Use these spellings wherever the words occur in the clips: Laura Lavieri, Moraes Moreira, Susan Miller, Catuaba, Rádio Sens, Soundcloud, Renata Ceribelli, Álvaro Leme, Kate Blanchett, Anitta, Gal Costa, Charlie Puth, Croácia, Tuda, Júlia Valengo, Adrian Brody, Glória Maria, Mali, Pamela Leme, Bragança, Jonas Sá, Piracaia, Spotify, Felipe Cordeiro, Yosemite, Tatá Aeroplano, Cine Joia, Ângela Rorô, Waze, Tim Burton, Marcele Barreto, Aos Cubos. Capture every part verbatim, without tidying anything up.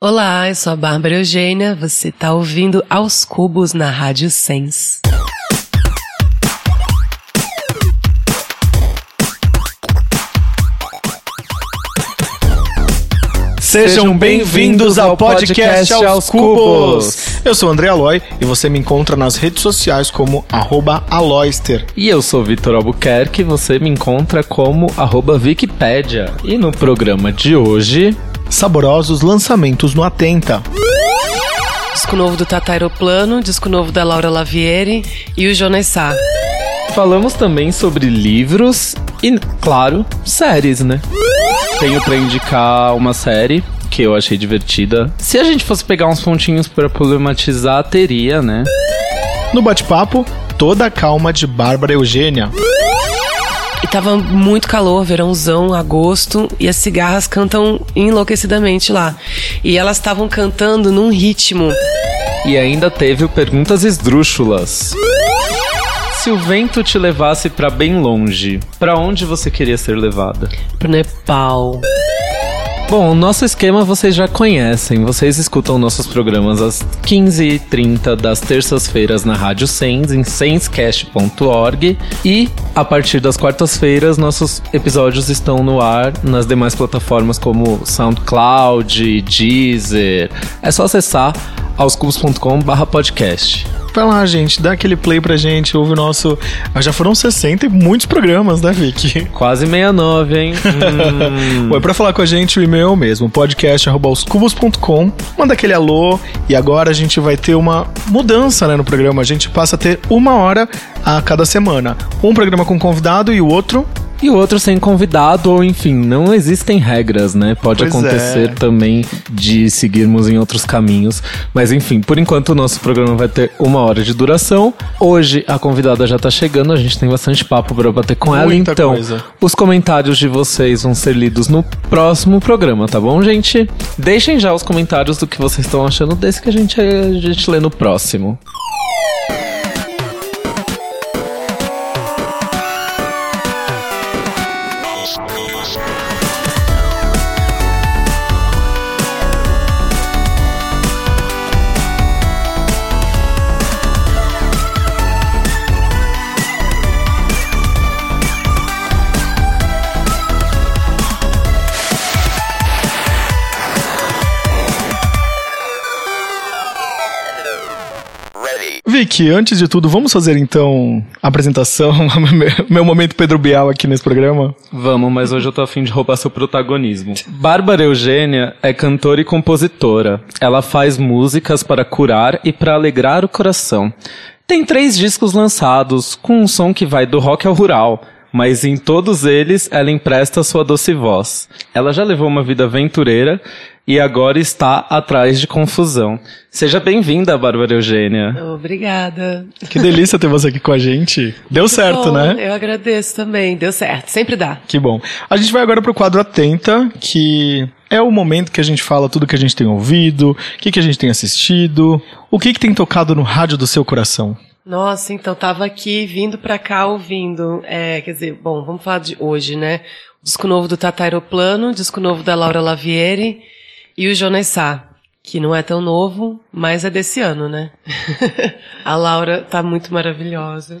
Olá, eu sou a Bárbara Eugênia, você está ouvindo Aos Cubos na Rádio Sens. Sejam bem-vindos ao podcast Aos Cubos. Eu sou o André Aloy e você me encontra nas redes sociais como arroba Aloyster. E eu sou o Vitor Albuquerque e você me encontra como arroba Wikipédia. E no programa de hoje... saborosos lançamentos no Atenta. Disco novo do Tatá Aeroplano, disco novo da Laura Lavieri e o Jonas Sá. Falamos também sobre livros e, claro, séries, né? Tenho pra indicar uma série que eu achei divertida. Se a gente fosse pegar uns pontinhos pra problematizar, teria, né? No bate-papo, toda a calma de Bárbara Eugênia. E tava muito calor, verãozão, agosto, e as cigarras cantam enlouquecidamente lá. E elas estavam cantando num ritmo. E ainda teve o Perguntas Esdrúxulas. Se o vento te levasse pra bem longe, pra onde você queria ser levada? Pro Nepal. Bom, o nosso esquema vocês já conhecem. Vocês escutam nossos programas às quinze e trinta das terças-feiras na Rádio Sens, em senscast ponto org. E, a partir das quartas-feiras, nossos episódios estão no ar nas demais plataformas como Soundcloud, Deezer. É só acessar aos cubos ponto com barra podcast. Vai lá, gente, dá aquele play pra gente, ouve o nosso... Já foram sessenta e muitos programas, né, Vicky? Quase sessenta e nove, hein? hum. Ué, pra falar com a gente, o e-mail mesmo, podcast arroba os cubos ponto com, manda aquele alô, e agora a gente vai ter uma mudança, né, no programa. A gente passa a ter uma hora a cada semana. Um programa com convidado e o outro... E o outro sem convidado, ou enfim, não existem regras, né? Pode pois acontecer é. também de seguirmos em outros caminhos. Mas enfim, por enquanto o nosso programa vai ter uma hora de duração. Hoje a convidada já tá chegando, a gente tem bastante papo pra bater com Muita ela. Então, coisa. Os comentários de vocês vão ser lidos no próximo programa, tá bom, gente? Deixem já os comentários do que vocês estão achando desse que a gente, a gente lê no próximo. Vicky, antes de tudo, vamos fazer então a apresentação, meu momento Pedro Bial aqui nesse programa? Vamos, mas hoje eu tô a fim de roubar seu protagonismo. Bárbara Eugênia é cantora e compositora. Ela faz músicas para curar e para alegrar o coração. Tem três discos lançados, com um som que vai do rock ao rural, mas em todos eles ela empresta sua doce voz. Ela já levou uma vida aventureira e agora está atrás de confusão. Seja bem-vinda, Bárbara Eugênia. Obrigada. Que delícia ter você aqui com a gente. Deu Muito certo, bom. né? Eu agradeço também. Deu certo. Sempre dá. Que bom. A gente vai agora pro quadro Atenta, que é o momento que a gente fala tudo que a gente tem ouvido, o que, que a gente tem assistido, o que, que tem tocado no rádio do seu coração. Nossa, então tava aqui, vindo pra cá, ouvindo. É, quer dizer, bom, vamos falar de hoje, né? Disco novo do Tatá Aeroplano, disco novo da Laura Lavieri... E o Jonas Sá, que não é tão novo, mas é desse ano, né? A Laura tá muito maravilhosa,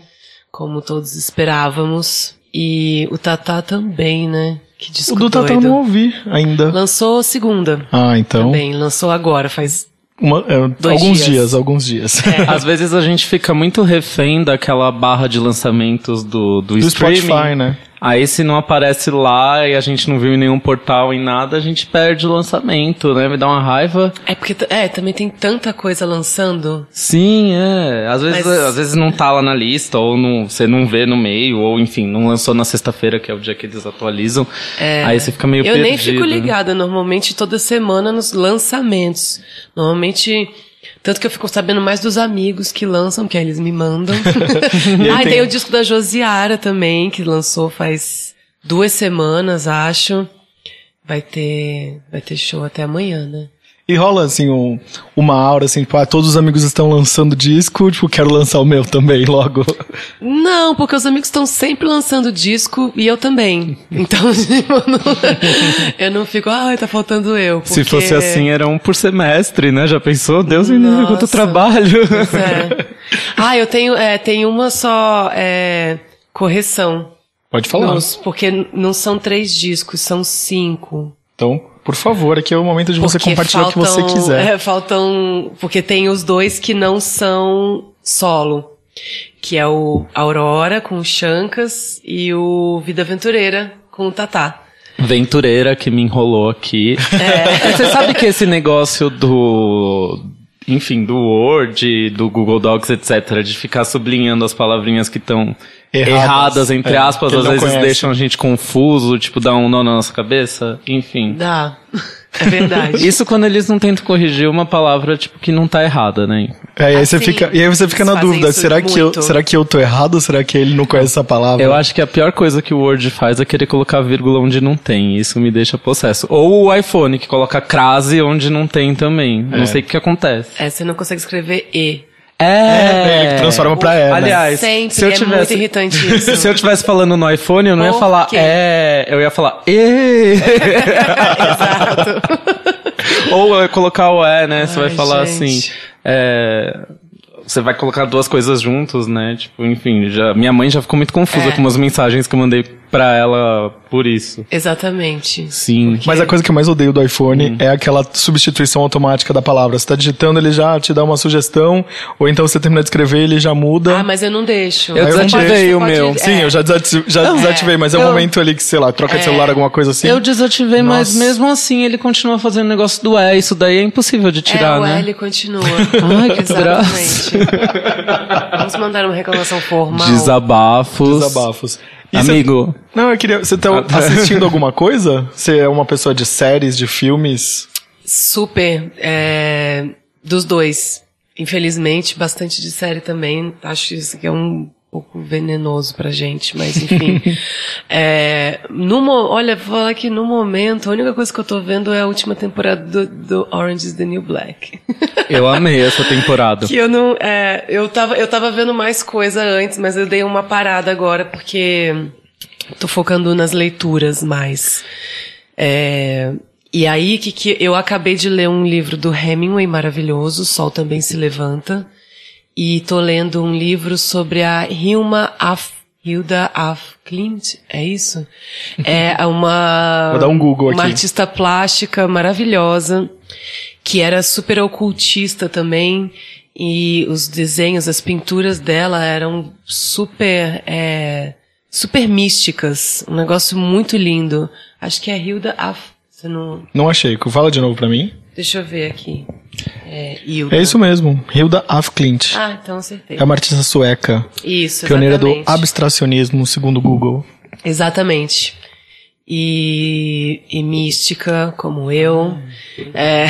como todos esperávamos. E o Tatá também, né? Que disco doido. O do Tatá eu não ouvi ainda. Lançou segunda. Ah, então. Também, lançou agora, faz... Uma, é, Dois alguns dias. dias, alguns dias. É. Às vezes a gente fica muito refém daquela barra de lançamentos do, do, do streaming. Spotify, né? Aí se não aparece lá e a gente não viu em nenhum portal, em nada, a gente perde o lançamento, né? Me dá uma raiva. É porque, é, também tem tanta coisa lançando. Sim, é. Às vezes, Mas... às vezes não tá lá na lista, ou não, você não vê no meio, ou enfim, não lançou na sexta-feira, que é o dia que eles atualizam. É. Aí você fica meio Eu perdido. Eu nem fico ligada, né? Normalmente, toda semana nos lançamentos. Normalmente Tanto que eu fico sabendo mais dos amigos que lançam, que aí eles me mandam. Ah, e tem... tem o disco da Josiara também, que lançou faz duas semanas, acho. Vai ter, vai ter show até amanhã, né? E rola, assim, um, uma aura, assim, tipo, ah, todos os amigos estão lançando disco, tipo, quero lançar o meu também logo. Não, porque os amigos estão sempre lançando disco e eu também. Então, tipo, não, eu não fico, ah, tá faltando eu. Porque... Se fosse assim, era um por semestre, né? Já pensou? Deus me livre, quanto trabalho. Pois é. Ah, eu tenho, é, tenho uma só é, correção. Pode falar. Não, porque não são três discos, são cinco. Então... Por favor, aqui é o momento de você porque compartilhar faltam, o que você quiser. É, faltam... Porque tem os dois que não são solo. Que é o Aurora com o Chancas e o Vida Aventureira com o Tatá. Ventureira que me enrolou aqui. É. Você sabe que esse negócio do... Enfim, do Word, do Google Docs, etcétera. De ficar sublinhando as palavrinhas que estão... Erradas, erradas, entre aspas, é, às vezes conhece. Deixam a gente confuso, tipo, dá um nó na nossa cabeça, enfim. Dá, é verdade. Isso quando eles não tentam corrigir uma palavra, tipo, que não tá errada, né? É, e, aí assim, você fica, e aí você fica na dúvida, será que, eu, será que eu tô errado ou será que ele não conhece essa palavra? Eu acho que a pior coisa que o Word faz é querer colocar vírgula onde não tem, isso me deixa possesso. Ou o iPhone, que coloca crase onde não tem também, é. Não sei o que acontece. É, você não consegue escrever E. É, é, ele transforma pra ela. Aliás, sempre se eu tivesse, é muito irritante isso. Se eu estivesse falando no iPhone, eu não Por ia falar quê? É, eu ia falar E. Exato. Ou eu ia colocar o é, né? Ai, você vai falar gente. Assim. É, você vai colocar duas coisas juntos, né? Tipo, enfim, já, minha mãe já ficou muito confusa é. Com umas mensagens que eu mandei pra ela por isso. Exatamente. Sim. Porque... Mas a coisa que eu mais odeio do iPhone hum. é aquela substituição automática da palavra. Você tá digitando, ele já te dá uma sugestão, ou então você termina de escrever, ele já muda. Ah, mas eu não deixo. Eu, eu desativei o meu. Pode... Sim, é. eu já, desati... já não, desativei, mas é o eu... um momento ali que, sei lá, troca de é. Celular, alguma coisa assim. Eu desativei, Nossa. Mas mesmo assim ele continua fazendo o negócio do é. Isso daí é impossível de tirar, é, né? É, o é, ele continua. Ai, que exatamente. Vamos mandar uma reclamação formal. Desabafos. Desabafos. E Amigo. Cê, não, eu queria... Você tá assistindo alguma coisa? Você é uma pessoa de séries, de filmes? Super. É, dos dois. Infelizmente, bastante de série também. Acho isso que é um pouco venenoso pra gente, mas enfim. é, no, olha, vou falar que no momento, a única coisa que eu tô vendo é a última temporada do, do Orange is the New Black. Eu amei essa temporada. Que eu não, é, eu tava, eu tava vendo mais coisa antes, mas eu dei uma parada agora porque tô focando nas leituras mais. É, e aí que, que eu acabei de ler um livro do Hemingway maravilhoso, O Sol Também Se Levanta. E tô lendo um livro sobre a Hilma Af... Hilda Afklint, é isso? É uma... Vou dar um Google aqui. Uma artista plástica maravilhosa, que era super ocultista também, e os desenhos, as pinturas dela eram super, é, super místicas, um negócio muito lindo. Acho que é Hilda Af... Você não... não achei, fala de novo pra mim. Deixa eu ver aqui. É, Hilda. É isso mesmo, Hilda Afklint. Ah, então acertei. É uma artista sueca. Isso, pioneira exatamente. Do abstracionismo, segundo o Google. Exatamente. E, e mística, como eu. É.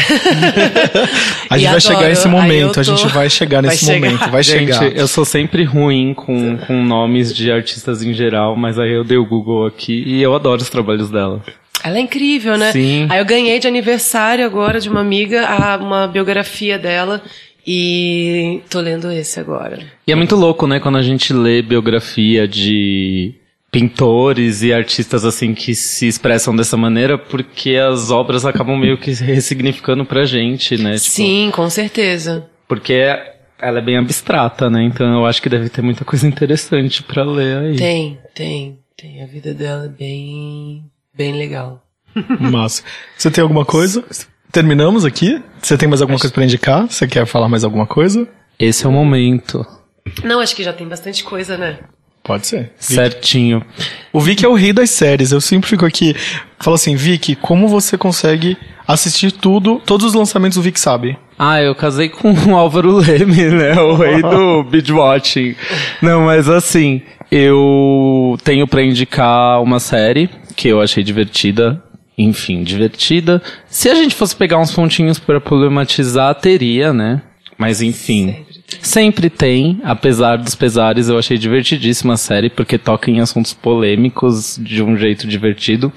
A gente vai adoro. Chegar nesse momento, tô... a gente vai chegar nesse vai momento, chegar. Vai chegar. Gente, eu sou sempre ruim com, com nomes de artistas em geral, mas aí eu dei o Google aqui e eu adoro os trabalhos dela. Ela é incrível, né? Sim. Aí eu ganhei de aniversário agora de uma amiga a, uma biografia dela e tô lendo esse agora. E é muito louco, né? Quando a gente lê biografia de pintores e artistas assim que se expressam dessa maneira, porque as obras acabam meio que ressignificando pra gente, né? Tipo, sim, com certeza. Porque ela é bem abstrata, né? Então eu acho que deve ter muita coisa interessante pra ler aí. Tem, tem, tem. A vida dela é bem... Bem legal. Massa. Você tem alguma coisa? Terminamos aqui? Você tem mais alguma acho... coisa pra indicar? Você quer falar mais alguma coisa? Esse é o momento. Não, acho que já tem bastante coisa, né? Pode ser. Certinho. O Vic é o rei das séries. Eu sempre fico aqui... Falo assim, Vic, como você consegue assistir tudo, todos os lançamentos o Vic sabe? Ah, eu casei com o Álvaro Leme, né? O rei do binge watching. Não, mas assim... Eu tenho pra indicar uma série que eu achei divertida. Enfim, divertida. Se a gente fosse pegar uns pontinhos pra problematizar, teria, né? Mas enfim. Sempre tem. Sempre tem. Apesar dos pesares, eu achei divertidíssima a série, porque toca em assuntos polêmicos de um jeito divertido.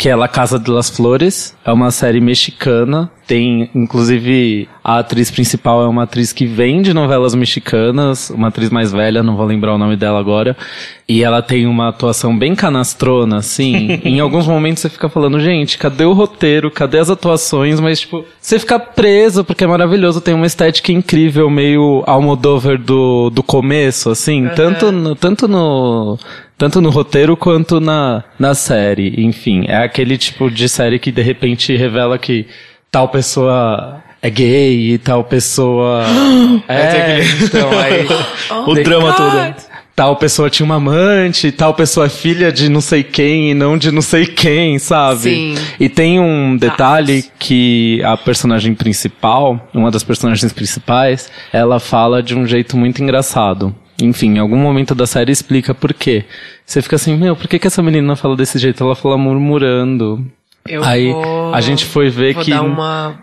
que é La Casa de las Flores. É uma série mexicana. Tem, inclusive, a atriz principal é uma atriz que vem de novelas mexicanas, uma atriz mais velha, não vou lembrar o nome dela agora. E ela tem uma atuação bem canastrona, assim. Em alguns momentos você fica falando, gente, cadê o roteiro? Cadê as atuações? Mas, tipo, você fica preso, porque é maravilhoso. Tem uma estética incrível, meio Almodóvar do, do começo, assim. Uhum. Tanto no... Tanto no Tanto no roteiro quanto na, na série. Enfim, é aquele tipo de série que de repente revela que tal pessoa é gay e tal pessoa... é, então aí... Oh, o drama todo. Tal pessoa tinha uma amante, tal pessoa é filha de não sei quem e não de não sei quem, sabe? Sim. E tem um detalhe ah, que a personagem principal, uma das personagens principais, ela fala de um jeito muito engraçado. Enfim, em algum momento da série explica por quê. Você fica assim, meu, por que que essa menina fala desse jeito? Ela fala murmurando. Eu Aí vou, a gente foi ver que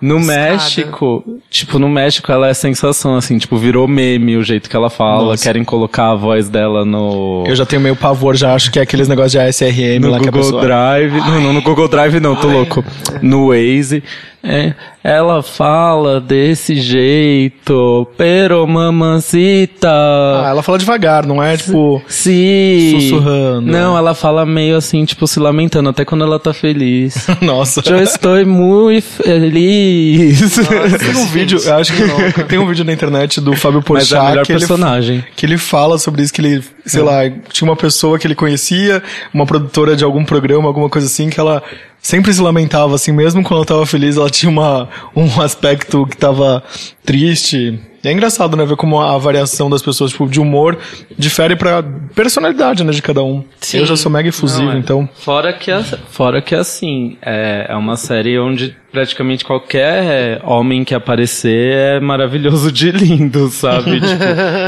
no México, tipo, no México ela é sensação, assim, tipo, virou meme o jeito que ela fala. Nossa. Querem colocar a voz dela no... Eu já tenho meio pavor, já acho que é aqueles negócios de A S R M no lá Google que a pessoa... Drive. Ai. Não, não, no Google Drive não, tô Ai. louco. No Waze. É, ela fala desse jeito, pero mamacita. Ah, ela fala devagar, não é tipo si, sussurrando. Não, ela fala meio assim, tipo, se lamentando, até quando ela tá feliz. Nossa. Eu estou muito feliz. Nossa, tem um gente, vídeo, eu acho que louca. Tem um vídeo na internet do Fábio Porchat. Mas é o melhor que personagem. Ele, que ele fala sobre isso, que ele, sei é. lá, tinha uma pessoa que ele conhecia, uma produtora de algum programa, alguma coisa assim, que ela... sempre se lamentava, assim, mesmo quando eu tava feliz, ela tinha uma, um aspecto que tava triste. É engraçado, né, ver como a variação das pessoas, tipo, de humor difere pra personalidade, né, de cada um. Sim. Eu já sou mega efusivo, não, é. então... Fora que, fora que assim, é, é uma série onde praticamente qualquer homem que aparecer é maravilhoso de lindo, sabe? Tipo,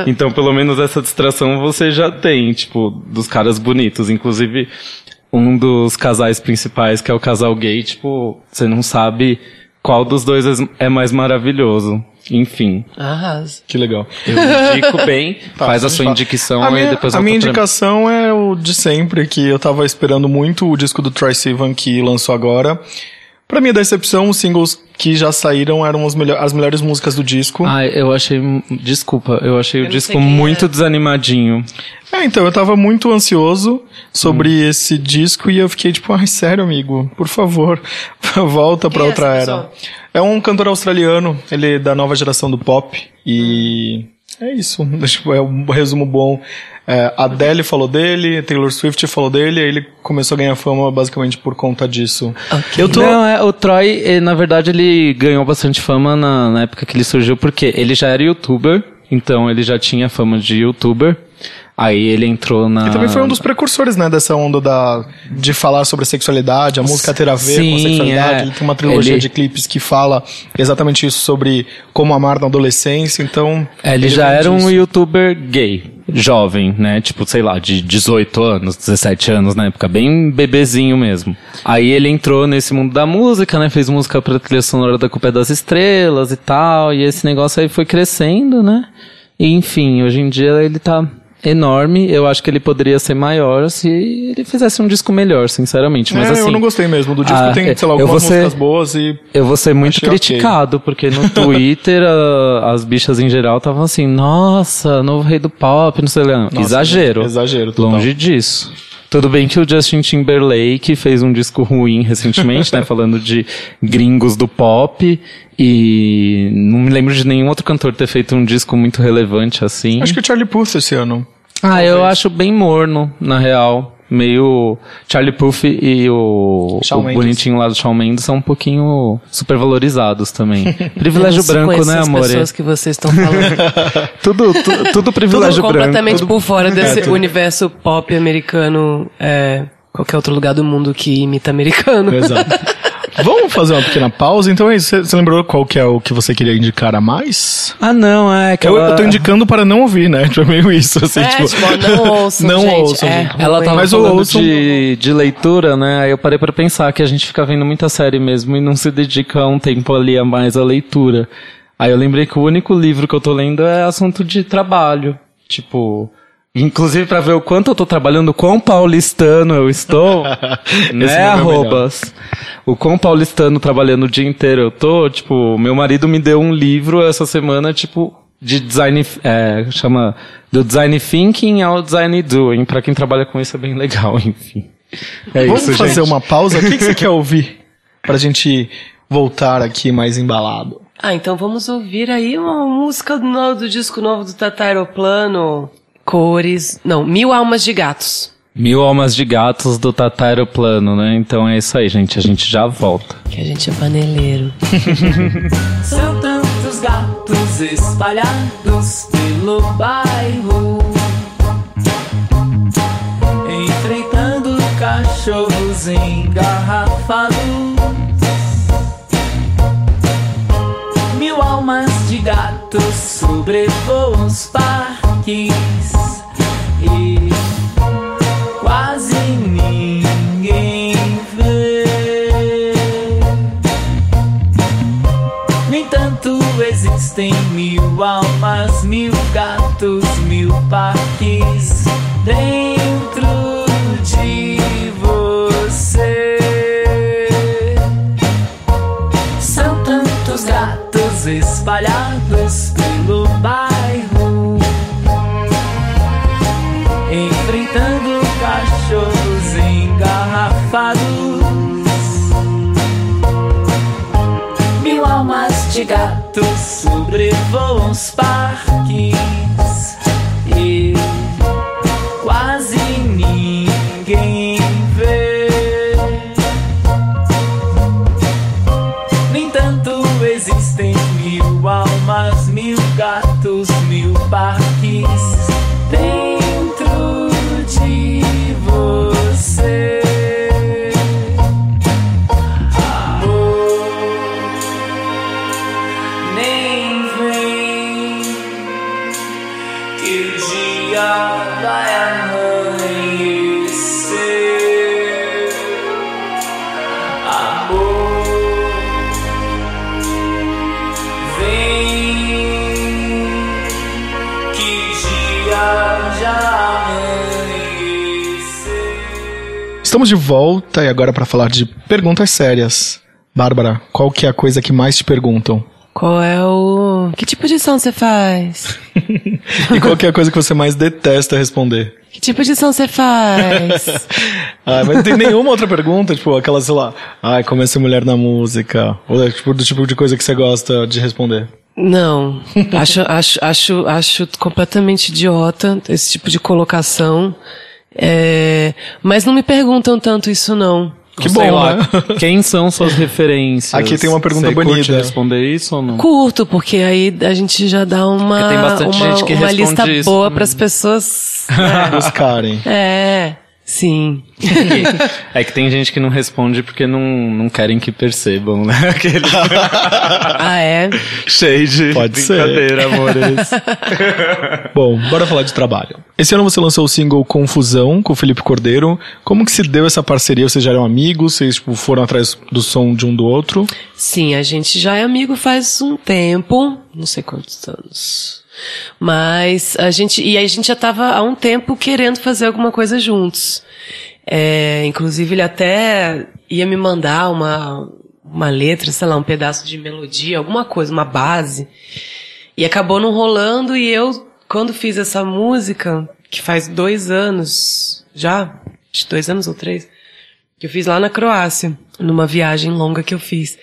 então, pelo menos essa distração você já tem, tipo, dos caras bonitos. Inclusive... um dos casais principais, que é o casal gay, tipo, você não sabe qual dos dois é mais maravilhoso. Enfim. Ah, que legal. Eu indico bem, tá, faz a sua fala. indicação a e minha, depois eu A minha indicação mim. é o de sempre, que eu tava esperando muito o disco do Troye Sivan que lançou agora. Pra minha decepção, os singles que já saíram eram as, melho- as melhores músicas do disco. Ah, eu achei... Desculpa, eu achei eu o disco muito é. desanimadinho. É, então, eu tava muito ansioso sobre hum. esse disco e eu fiquei tipo, ai, sério, amigo, por favor, volta pra Quem outra é era. Pessoa? É um cantor australiano, ele é da nova geração do pop e... é isso, tipo, é um resumo bom. É, Adele falou dele, Taylor Swift falou dele, aí ele começou a ganhar fama basicamente por conta disso. Okay. Eu tô... Não, é, o Troye, na verdade, ele ganhou bastante fama na, na época que ele surgiu, porque ele já era youtuber, então ele já tinha fama de youtuber. Aí ele entrou na... E também foi um dos precursores, né, dessa onda da... de falar sobre sexualidade, a música ter a ver Sim, com a sexualidade. É. Ele tem uma trilogia ele... de clipes que fala exatamente isso, sobre como amar na adolescência, então... É, ele, ele já era disso. um youtuber gay, jovem, né, tipo, sei lá, de dezoito anos, dezessete anos na época, bem bebezinho mesmo. Aí ele entrou nesse mundo da música, né, fez música pra trilha sonora da Culpa das Estrelas e tal, e esse negócio aí foi crescendo, né, e enfim, hoje em dia ele tá... enorme, eu acho que ele poderia ser maior se ele fizesse um disco melhor, sinceramente. Mas é, assim, eu não gostei mesmo do disco, ah, tem, sei lá, algumas ser, músicas boas e... Eu vou ser muito criticado, okay. porque no Twitter a, as bichas em geral estavam assim, nossa, novo rei do pop, não sei lá. Exagero. Exagero, total. Longe disso. Tudo bem que o Justin Timberlake fez um disco ruim recentemente, né, falando de gringos do pop, e não me lembro de nenhum outro cantor ter feito um disco muito relevante assim. Acho que o Charlie Puth esse ano. Ah, talvez. Eu acho bem morno, na real. Meio Charlie Puth e o, o bonitinho lá do Shawn Mendes são um pouquinho supervalorizados também. Privilégio branco, né, amor? As pessoas que vocês estão falando. tudo, tu, tudo privilégio tudo branco. Completamente tudo... por fora desse é, universo pop americano, é, qualquer outro lugar do mundo que imita americano. Exato. Vamos fazer uma pequena pausa, então é isso. Você lembrou qual que é o que você queria indicar a mais? Ah, não, é que ela... eu, eu tô indicando para não ouvir, né? Tipo, é meio isso, assim, é, tipo... tipo... não ouçam, não gente. Ouçam, é, gente. Ela tava falando ouçam... de, de leitura, né? Aí eu parei pra pensar que a gente fica vendo muita série mesmo e não se dedica um tempo ali a mais à leitura. Aí eu lembrei que o único livro que eu tô lendo é assunto de trabalho, tipo... Inclusive, pra ver o quanto eu tô trabalhando, o quão paulistano eu estou, né, arrobas? É o quão paulistano trabalhando o dia inteiro eu tô, tipo, meu marido me deu um livro essa semana, tipo, de design, é, chama do design thinking ao design doing, pra quem trabalha com isso é bem legal, enfim. É Vamos isso, fazer gente. uma pausa? O que, que você quer ouvir? Pra gente voltar aqui mais embalado. Ah, então vamos ouvir aí uma música do, novo, do disco novo do Tatá Aeroplano. Cores... Não, Mil Almas de Gatos. Mil Almas de Gatos do Tatá Aeroplano, né? Então é isso aí, gente. A gente já volta. Que a gente é paneleiro. São tantos gatos espalhados pelo bairro, enfrentando cachorros engarrafados. Mil almas de gatos sobrevoam os parques e quase ninguém vê. No entanto, existem mil almas, mil gatos, mil parques dentro de você. São tantos gatos espalhados pelo bairro, enfrentando cachorros engarrafados. Mil almas de gatos sobrevoam os parques e quase ninguém vê. Almas, mil gatos, mil parques dentro de você. Amor, nem vem que o dia vai amanhecer. Amor, estamos de volta e agora para falar de perguntas sérias. Bárbara, qual que é a coisa que mais te perguntam? Qual é o... Que tipo de som você faz? E qual que é a coisa que você mais detesta responder? Que tipo de som você faz? Ah, mas não tem nenhuma outra pergunta? Tipo, aquela, sei lá, ai, como é ser mulher na música? Ou é tipo, do tipo de coisa que você gosta de responder? Não, acho, acho, acho, acho completamente idiota esse tipo de colocação, é, mas não me perguntam tanto isso não. Que bom, lá, né? Quem são suas referências? Aqui tem uma pergunta bonita. Você curte responder isso ou não? Curto, porque aí a gente já dá uma, porque tem bastante uma, gente que uma lista boa para as pessoas, né? Buscarem. É, sim. É que tem gente que não responde porque não, não querem que percebam, né? Aquele... Ah, é? Cheio de Pode brincadeira, ser. amores. Bom, bora falar de trabalho. Esse ano você lançou o single Confusão, com o Felipe Cordeiro. Como que se deu essa parceria? Vocês já eram amigos? Vocês tipo, foram atrás do som de um do outro? Sim, a gente já é amigo faz um tempo. Não sei quantos anos. Mas a gente... E a gente já tava há um tempo querendo fazer alguma coisa juntos. É, inclusive ele até ia me mandar uma, uma letra, sei lá, um pedaço de melodia, alguma coisa, uma base, e acabou não rolando. E eu, quando fiz essa música, que faz dois anos já, acho dois anos ou três, que eu fiz lá na Croácia, numa viagem longa que eu fiz,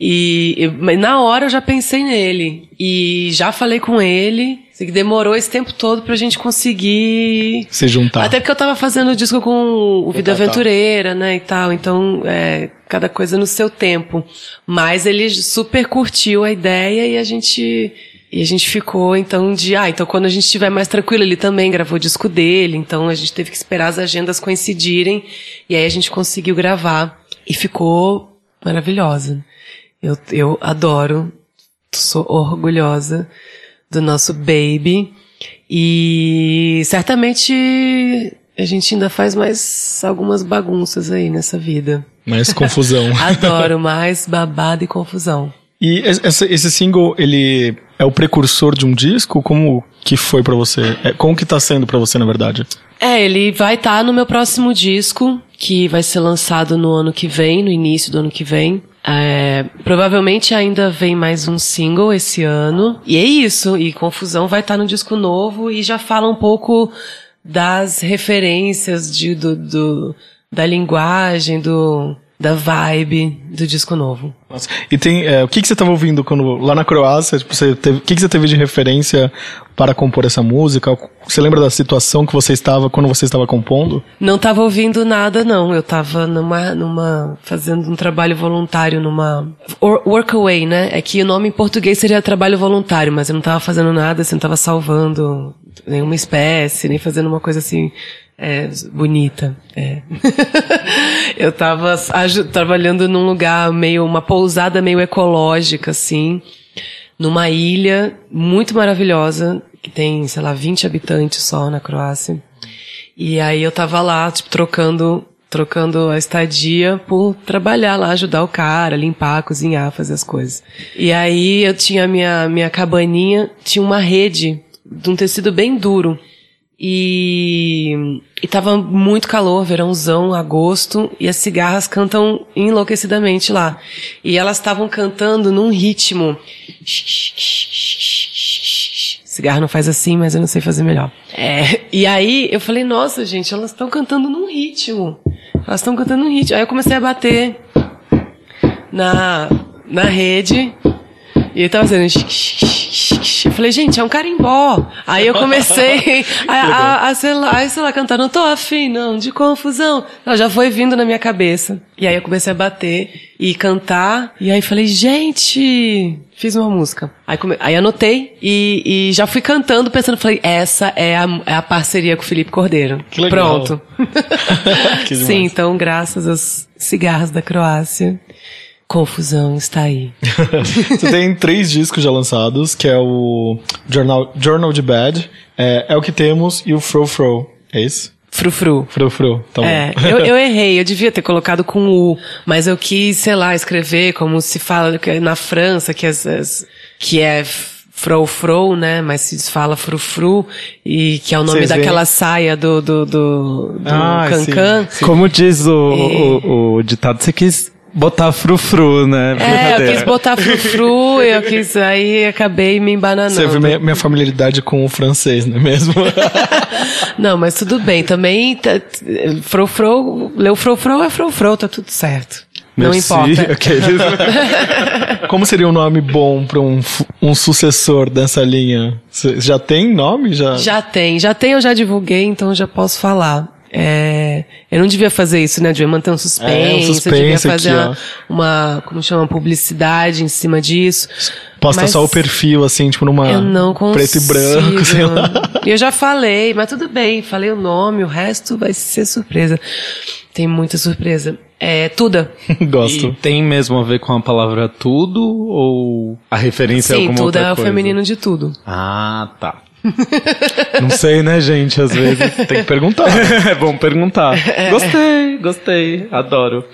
e eu, na hora eu já pensei nele, e já falei com ele, que demorou esse tempo todo pra gente conseguir... Se juntar. Até porque eu tava fazendo o disco com o Vida Aventureira, né, e tal, então é, cada coisa no seu tempo. Mas ele super curtiu a ideia e a gente... E a gente ficou, então, de... Ah, então quando a gente estiver mais tranquilo, ele também gravou o disco dele, então a gente teve que esperar as agendas coincidirem, e aí a gente conseguiu gravar, e ficou maravilhosa. Eu, eu adoro, sou orgulhosa do nosso baby, e certamente a gente ainda faz mais algumas bagunças aí nessa vida. Mais confusão. Adoro mais babado e confusão. E esse, esse single, ele é o precursor de um disco? Como que foi pra você? Como que tá sendo pra você, na verdade? É, ele vai estar tá no meu próximo disco, que vai ser lançado no ano que vem, no início do ano que vem. É, provavelmente ainda vem mais um single esse ano. E é isso, e Confusão vai estar tá no disco novo e já fala um pouco das referências de, do, do, da linguagem, do... da vibe do disco novo. Nossa. E tem, é, o que, que você estava ouvindo quando, lá na Croácia? Tipo, você teve, o que, que você teve de referência para compor essa música? Você lembra da situação que você estava quando você estava compondo? Não estava ouvindo nada, não. Eu estava numa, numa, fazendo um trabalho voluntário numa workaway, né? É que o nome em português seria trabalho voluntário, mas eu não estava fazendo nada, assim, não estava salvando nenhuma espécie, nem fazendo uma coisa assim... É, bonita, é. Eu tava aj- trabalhando num lugar meio, uma pousada meio ecológica, assim, numa ilha muito maravilhosa, que tem, sei lá, vinte habitantes só na Croácia. E aí eu tava lá, tipo, trocando, trocando a estadia por trabalhar lá, ajudar o cara, limpar, cozinhar, fazer as coisas. E aí eu tinha minha, minha cabaninha, tinha uma rede de um tecido bem duro. E, e tava muito calor, verãozão, agosto, e as cigarras cantam enlouquecidamente lá. E elas estavam cantando num ritmo. Cigarra não faz assim, mas eu não sei fazer melhor. É, e aí eu falei, nossa, gente, elas estão cantando num ritmo. Elas estão cantando num ritmo. Aí eu comecei a bater na, na rede. E ele tava fazendo... Eu falei, gente, é um carimbó. Aí eu comecei a, a, a, sei lá, a, sei lá, cantar. Não tô afim, não, de confusão. Ela já foi vindo na minha cabeça. E aí eu comecei a bater e cantar. E aí falei, gente... Fiz uma música. Aí, come... aí anotei e, e já fui cantando, pensando, falei, essa é a, é a parceria com o Felipe Cordeiro. Que legal. Pronto. Que demais. Sim, então, graças aos cigarros da Croácia... Confusão está aí. Você tem três discos já lançados, que é o Journal, Journal de Bad, é, é o que temos, e o Fru-fru, é isso? Fru-fru. Fru-fru, tá bom. É, eu, eu errei, eu devia ter colocado com U, mas eu quis, sei lá, escrever como se fala na França, que, as, as, que é Fru-fru, né, mas se fala Fru-fru, e que é o nome Cês daquela vem? Saia do, do, do, do ah, cancan. Sim, sim. Como diz o, e... o, o ditado, você quis... Botar frufru, né? É, eu quis botar frufru, eu quis, aí acabei me embananando. Você viu minha, minha familiaridade com o francês, não é mesmo? Não, mas tudo bem, também tá, frufru, leu frufru é frufru, tá tudo certo. Merci. Não importa. Okay. Como seria um nome bom para um, um sucessor dessa linha? Cê já tem nome? Já? já tem, já tem, eu já divulguei, então já posso falar. É, eu não devia fazer isso, né? Eu devia manter um suspense, é, um suspense eu devia fazer aqui, uma, uma, como chama, publicidade em cima disso. Posta só o perfil, assim, tipo numa eu não preto e branco, sei lá. Eu já falei, mas tudo bem, falei o nome, o resto vai ser surpresa. Tem muita surpresa. É, Tuda. Gosto. E tem mesmo a ver com a palavra tudo ou a referência Sim, é alguma outra coisa? Sim, Tuda é o feminino de tudo. Ah, tá. Não sei, né, gente? Às vezes tem que perguntar. É bom perguntar. Gostei, gostei, adoro.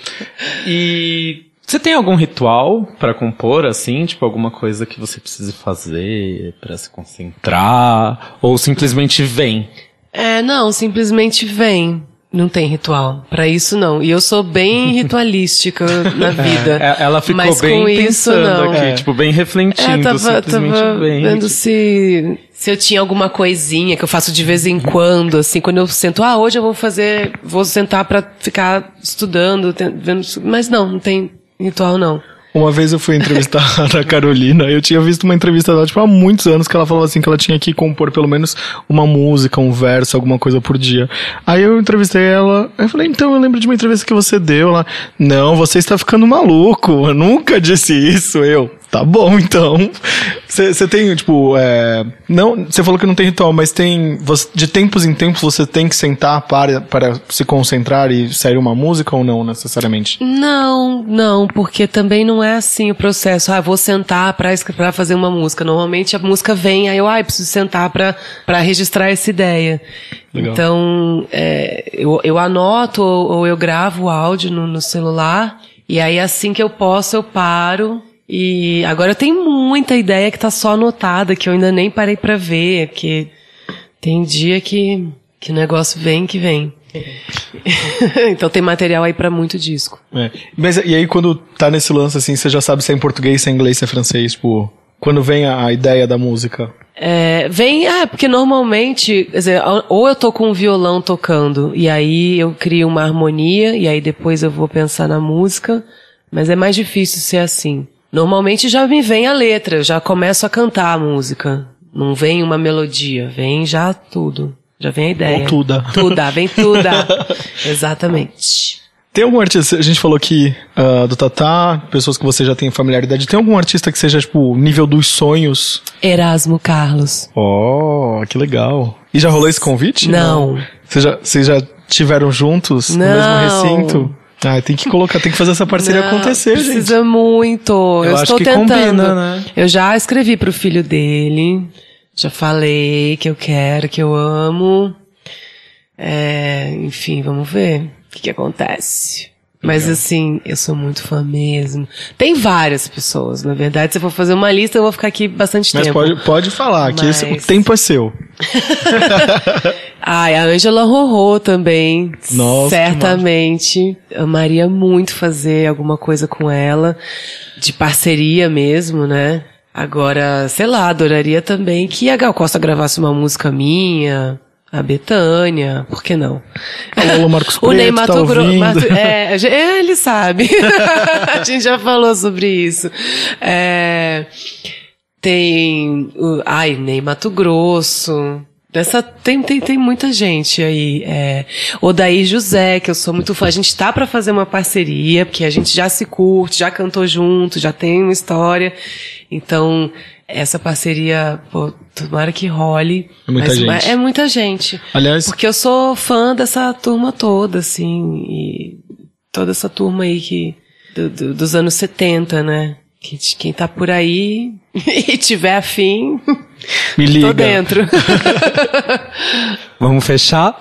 E você tem algum ritual pra compor, assim? Tipo, alguma coisa que você precise fazer pra se concentrar? Ou simplesmente vem? É, não, simplesmente vem. Não tem ritual, pra isso não. E eu sou bem ritualística na vida. É, ela ficou mas bem com isso, pensando não. aqui, é. tipo, bem refletindo, é, tava, simplesmente tava bem. Vendo se, se eu tinha alguma coisinha que eu faço de vez em quando, assim, quando eu sento, ah, hoje eu vou fazer, vou sentar pra ficar estudando, vendo, mas não, não tem ritual não. Uma vez eu fui entrevistar a Carolina, eu tinha visto uma entrevista dela, tipo, há muitos anos, que ela falava assim, que ela tinha que compor pelo menos uma música, um verso, alguma coisa por dia. Aí eu entrevistei ela, eu falei, então, eu lembro de uma entrevista que você deu lá. Não, você está ficando maluco, eu nunca disse isso, eu. Tá bom, então. Você tem, tipo, é, não, você falou que não tem ritual, mas tem, você, de tempos em tempos você tem que sentar para, para se concentrar e sair uma música ou não, necessariamente? Não, não, porque também não é assim o processo. Ah, vou sentar para, para fazer uma música. Normalmente a música vem, aí eu, ah, eu preciso sentar para, para registrar essa ideia. Legal. Então, é, eu, eu anoto ou, ou eu gravo o áudio no, no celular e aí assim que eu posso eu paro E agora eu tenho muita ideia que tá só anotada, que eu ainda nem parei pra ver, que tem dia que que o negócio vem que vem. Então tem material aí pra muito disco. É. Mas e aí quando tá nesse lance assim, você já sabe se é em português, se é em inglês, se é francês, tipo, quando vem a ideia da música? É, vem, é, porque normalmente, quer dizer, ou eu tô com um violão tocando, e aí eu crio uma harmonia, e aí depois eu vou pensar na música, mas é mais difícil ser assim. Normalmente já me vem a letra, eu já começo a cantar a música. Não vem uma melodia, vem já tudo. Já vem a ideia. Ou Tuda. Tuda, vem Tuda. Exatamente. Tem algum artista, a gente falou aqui uh, do Tatá, pessoas que você já tem familiaridade, tem algum artista que seja, tipo, nível dos sonhos? Erasmo Carlos. Oh, que legal. E já rolou esse convite? Não. Vocês já, vocês já tiveram juntos Não. no mesmo recinto? Ah, tem que colocar, tem que fazer essa parceria Não, acontecer, precisa gente. Precisa muito. Eu, eu acho estou que tentando. Combina, né? Eu já escrevi pro filho dele, já falei que eu quero, que eu amo. É, enfim, vamos ver o que, que acontece. Mas legal. Assim, eu sou muito fã mesmo. Tem várias pessoas, na verdade. Se eu for fazer uma lista, eu vou ficar aqui bastante Mas tempo. Mas pode, pode falar, Mas... que esse, o tempo é seu. Ai, a Ângela Rorô também. Nossa, certamente. Amaria muito fazer alguma coisa com ela. De parceria mesmo, né? Agora, sei lá, adoraria também que a Gal Costa gravasse uma música minha. A Betânia, por que não? Alô, Marcos Preto, o Ney Matogrosso. Tá é, é, ele sabe. A gente já falou sobre isso. É, tem. O, ai, Ney Matogrosso. Essa, tem, tem, tem muita gente aí. É, Odair José, que eu sou muito fã. A gente tá pra fazer uma parceria, porque a gente já se curte, já cantou junto, já tem uma história. Então. Essa parceria, pô, tomara que role. É muita mas, gente. Mas é muita gente. Aliás... Porque eu sou fã dessa turma toda, assim, e toda essa turma aí que, do, do, dos anos setenta, né? Que, quem tá por aí e tiver afim, me liga. Tô dentro. Vamos fechar?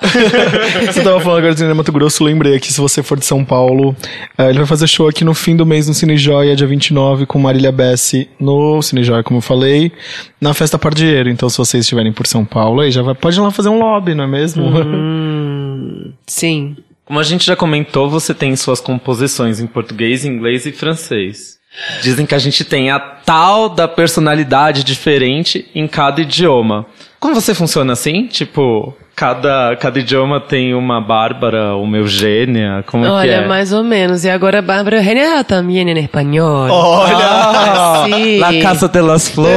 Você tava falando agora do Ney Matogrosso, lembrei aqui, se você for de São Paulo, ele vai fazer show aqui no fim do mês no Cine Joia, dia vinte e nove, com Marília Bessi no Cine Joia, como eu falei, na Festa Pardieiro. Então, se vocês estiverem por São Paulo, aí já vai, pode ir lá fazer um lobby, não é mesmo? Hum, sim. Como a gente já comentou, você tem suas composições em português, inglês e francês. Dizem que a gente tem a tal da personalidade diferente em cada idioma. Como você funciona assim? Tipo, cada, cada idioma tem uma Bárbara, uma Eugênia, como é que é? Olha, mais ou menos. E agora a Bárbara Eugênia também em espanhol. Olha! Sim. La Casa de las Flores.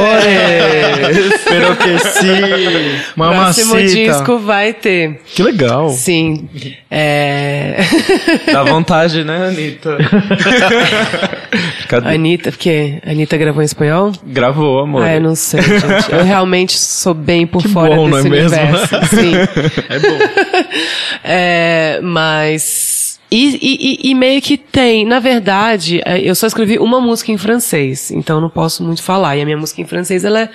Pero que sí. Mamacita. O próximo disco vai ter. Que legal. Sim. É... Dá vontade, né, Anitta? Cadê? Anitta, porque a Anitta gravou em espanhol? Gravou, amor. Ah, eu não sei, gente. Eu realmente sou bem por que fora bom, desse não é universo. Mesmo? Sim. É bom. É, mas... E, e, e meio que tem... Na verdade, eu só escrevi uma música em francês, então não posso muito falar. E a minha música em francês, ela é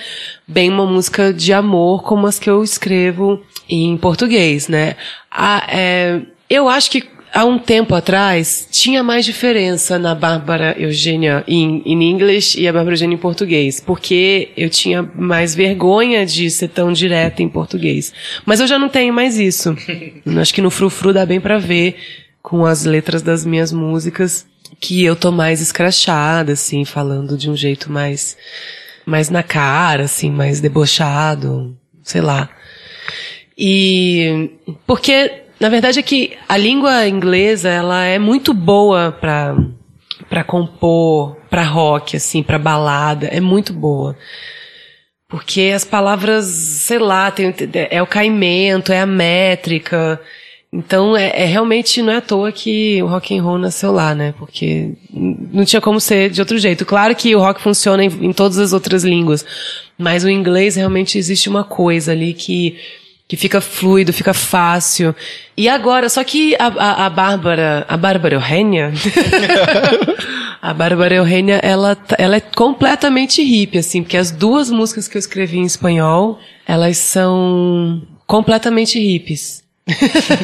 bem uma música de amor, como as que eu escrevo em português, né? A, é, eu acho que há um tempo atrás, tinha mais diferença na Bárbara Eugênia em inglês e a Bárbara Eugênia em português, porque eu tinha mais vergonha de ser tão direta em português. Mas eu já não tenho mais isso. Acho que no Fru-fru dá bem pra ver com as letras das minhas músicas que eu tô mais escrachada, assim, falando de um jeito mais, mais na cara, assim, mais debochado, sei lá. E... porque... Na verdade é que a língua inglesa, ela é muito boa pra, pra compor, pra rock, assim, pra balada, é muito boa. Porque as palavras, sei lá, tem, é o caimento, é a métrica, então é, é realmente não é à toa que o rock and roll nasceu lá, né, porque não tinha como ser de outro jeito. Claro que o rock funciona em, em todas as outras línguas, mas o inglês realmente existe uma coisa ali que... que fica fluido, fica fácil. E agora, só que a, a, a Bárbara, a Bárbara Eugênia, a Bárbara Eugênia, ela, ela é completamente hippie, assim, porque as duas músicas que eu escrevi em espanhol, elas são completamente hippies.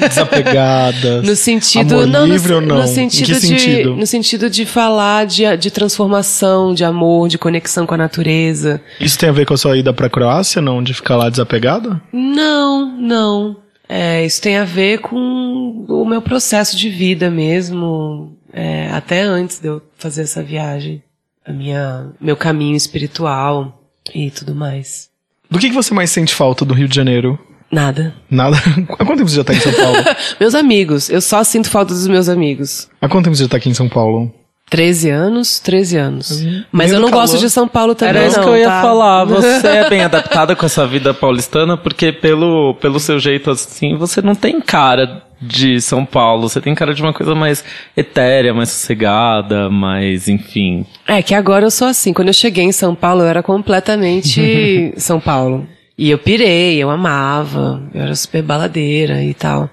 Desapegada. No sentido, amor não, livre no, ou não? No sentido, em que sentido? De, no sentido de falar de, de transformação, de amor, de conexão com a natureza. Isso tem a ver com a sua ida pra Croácia, não? De ficar lá desapegada? Não, não. É, isso tem a ver com o meu processo de vida mesmo, é, até antes de eu fazer essa viagem. A minha, meu caminho espiritual e tudo mais. Do que, que você mais sente falta do Rio de Janeiro? Nada. Nada? Há quanto tempo você já tá em São Paulo? Meus amigos. Eu só sinto falta dos meus amigos. Há quanto tempo você já tá aqui em São Paulo? treze anos, treze anos. Uhum. Mas meio eu não calor. Gosto de São Paulo também, não. Era isso não, que eu ia tá? falar. Você é bem adaptada com a sua vida paulistana, porque pelo, pelo seu jeito assim, você não tem cara de São Paulo. Você tem cara de uma coisa mais etérea, mais sossegada, mais, enfim... É que agora eu sou assim. Quando eu cheguei em São Paulo, eu era completamente São Paulo. E eu pirei, eu amava, eu era super baladeira e tal.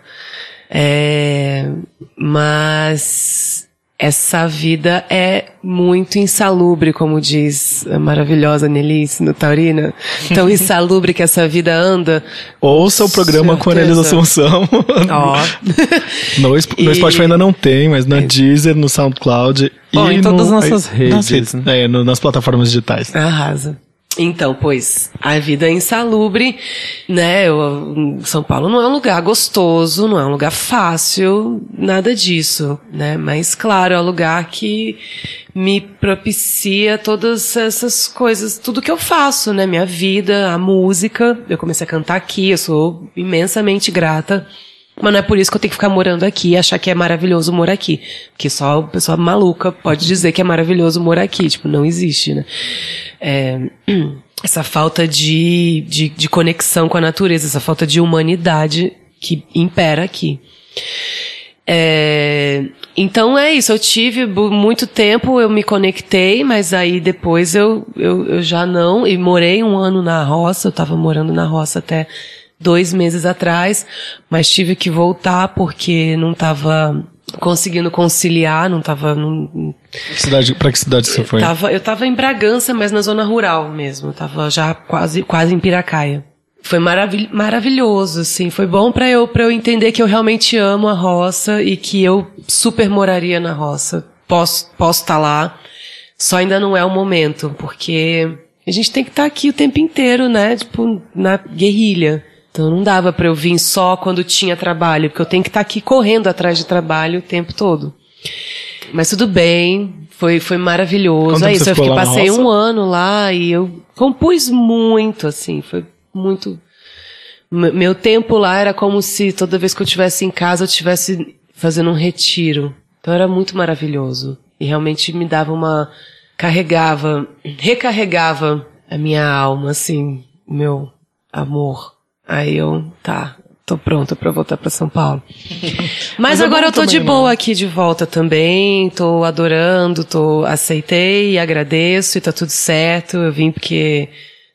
É, mas essa vida é muito insalubre, como diz a maravilhosa Annelise no Taurina. Tão insalubre que essa vida anda. Ouça o programa com a Annelise Assunção. Oh. no, no Spotify e... ainda não tem, mas na é. Deezer, no Soundcloud. Bom, e em todas as no, nossas redes. Nas, redes, né? é, no, nas plataformas digitais. Arrasa. Então, pois, a vida é insalubre, né, eu, São Paulo não é um lugar gostoso, não é um lugar fácil, nada disso, né, mas claro, é um lugar que me propicia todas essas coisas, tudo que eu faço, né, minha vida, a música, eu comecei a cantar aqui, eu sou imensamente grata, mas não é por isso que eu tenho que ficar morando aqui e achar que é maravilhoso morar aqui, porque só a pessoa maluca pode dizer que é maravilhoso morar aqui, tipo, não existe, né. É, essa falta de, de, de conexão com a natureza, essa falta de humanidade que impera aqui. É, então é isso, eu tive muito tempo, eu me conectei, mas aí depois eu, eu, eu já não, e morei um ano na roça, eu tava morando na roça até dois meses atrás, mas tive que voltar porque não tava... conseguindo conciliar, não tava... Não... Cidade, pra que cidade você foi? Eu tava, eu tava em Bragança, mas na zona rural mesmo. Eu tava já quase, quase em Piracaia. Foi maravil- maravilhoso, assim. Foi bom pra eu, pra eu entender que eu realmente amo a roça e que eu super moraria na roça. Posso, posso tá lá. Só ainda não é o momento, porque a gente tem que estar tá aqui o tempo inteiro, né? Tipo, na guerrilha. Então não dava pra eu vir só quando tinha trabalho, porque eu tenho que estar aqui correndo atrás de trabalho o tempo todo. Mas tudo bem, foi, foi maravilhoso. É isso, eu fiquei, passei um ano lá e eu compus muito, assim, foi muito... Meu tempo lá era como se toda vez que eu estivesse em casa eu estivesse fazendo um retiro. Então era muito maravilhoso. E realmente me dava uma... Carregava, recarregava a minha alma, assim, meu amor... Aí eu, tá, tô pronta pra voltar pra São Paulo. Mas, Mas agora eu tô de boa não. aqui de volta também, tô adorando, tô, aceitei e agradeço e tá tudo certo. Eu vim porque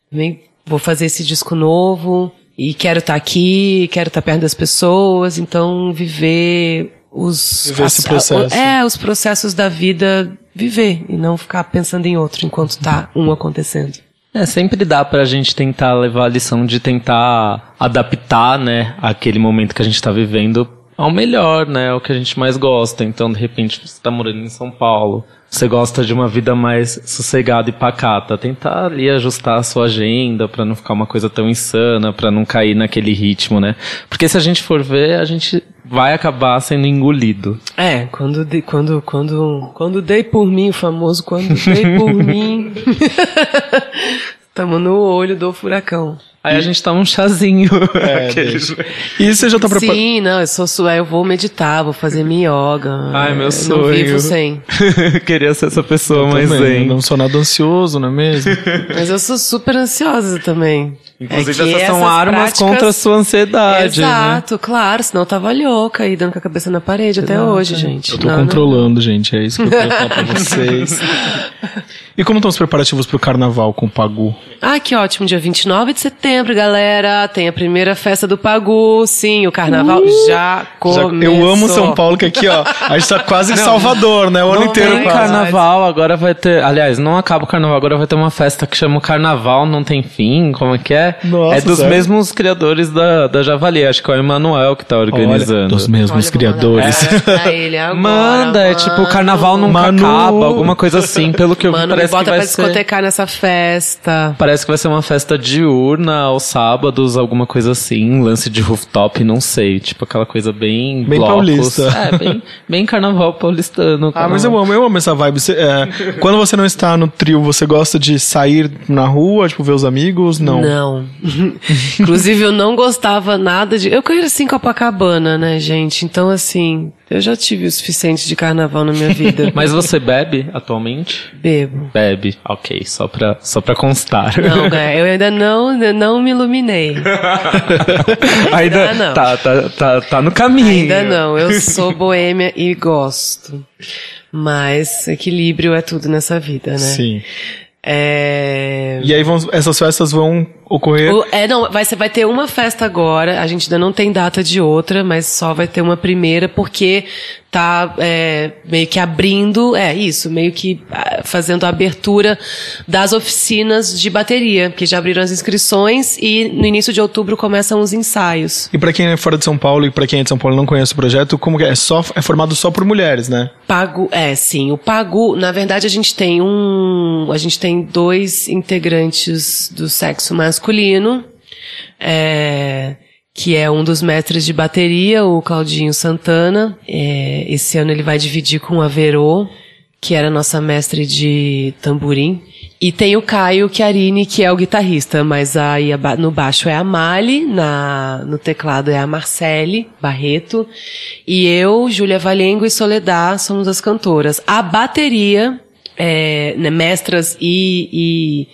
também vou fazer esse disco novo e quero estar tá aqui, quero estar tá perto das pessoas, então viver os... Viver esse processo. É, os processos da vida, viver e não ficar pensando em outro enquanto tá um acontecendo. É, sempre dá pra gente tentar levar a lição de tentar adaptar, né, aquele momento que a gente tá vivendo ao melhor, né, ao que a gente mais gosta. Então, de repente, você tá morando em São Paulo, você gosta de uma vida mais sossegada e pacata. Tentar ali ajustar a sua agenda pra não ficar uma coisa tão insana, pra não cair naquele ritmo, né. Porque se a gente for ver, a gente vai acabar sendo engolido. É, quando, de, quando, quando, quando dei por mim, o famoso quando dei por mim... Tamo no olho do furacão. Aí a gente toma um chazinho. É, e você já tá preparado? Sim, não, eu sou eu vou meditar, vou fazer minha yoga. Ai, meu eu sonho. Não vivo sem. Queria ser essa pessoa, eu mas também, hein. Não sou nada ansioso, não é mesmo? Mas eu sou super ansiosa também. Inclusive, é essas são essas armas práticas... contra a sua ansiedade. Exato, né? Claro, senão eu tava louca aí, dando com a cabeça na parede Exato. Até hoje, gente. Eu tô não, controlando, não. gente, é isso que eu quero falar pra vocês. E como estão os preparativos pro carnaval com o Pagu? Ah, que ótimo, dia vinte e nove de setembro. setembro, galera, tem a primeira festa do Pagu, sim, o carnaval uh, já começou. Já, eu amo São Paulo, que aqui, ó, a gente tá quase em Salvador, né? O ano inteiro quase. Não tem carnaval, agora vai ter... Aliás, não acaba o carnaval, agora vai ter uma festa que chama Carnaval Não Tem Fim, como é que é? Nossa, é dos sério? mesmos criadores da, da Javali, acho que é o Emanuel que tá organizando. Olha, dos mesmos Olha, criadores. Manda, ele agora, manda é tipo, carnaval nunca Manu. acaba, alguma coisa assim, pelo que eu Mano, parece me bota que vai pra ser... discotecar nessa festa. Parece que vai ser uma festa diurna aos sábados, alguma coisa assim, lance de rooftop, não sei, tipo aquela coisa bem... Bem blocos. paulista. É, bem, bem carnaval paulistano. Carnaval. Ah, mas eu amo, eu amo essa vibe. Você, é, quando você não está no trio, você gosta de sair na rua, tipo, ver os amigos? Não. Não. Inclusive, eu não gostava nada de... Eu cresci em Copacabana, né, gente? Então, assim, eu já tive o suficiente de carnaval na minha vida. Mas você bebe atualmente? Bebo. Bebe, ok, só pra, só pra constar. Não, né, eu ainda não, não me iluminei. ainda ainda não. Tá, tá, tá, tá no caminho. Ainda não, eu sou boêmia e gosto. Mas equilíbrio é tudo nessa vida, né? Sim. É... E aí vão, essas festas vão ocorrer? É, não, vai, vai ter uma festa agora, a gente ainda não tem data de outra, mas só vai ter uma primeira porque tá é, meio que abrindo, é isso, meio que fazendo a abertura das oficinas de bateria, que já abriram as inscrições e no início de outubro começam os ensaios. E pra quem é fora de São Paulo e pra quem é de São Paulo e não conhece o projeto, como que é? É, só, é formado só por mulheres, né? Pagu, é, sim. O Pagu, na verdade a gente tem um... A gente tem dois integrantes do sexo masculino, é, que é um dos mestres de bateria, o Claudinho Santana. É, esse ano ele vai dividir com a Verô, que era nossa mestre de tamborim. E tem o Caio Chiarini, que é o guitarrista, mas aí no baixo é a Mali, na, no teclado é a Marcele Barreto. E eu, Júlia Valengo e Soledad somos as cantoras. A bateria... É, né, mestras e,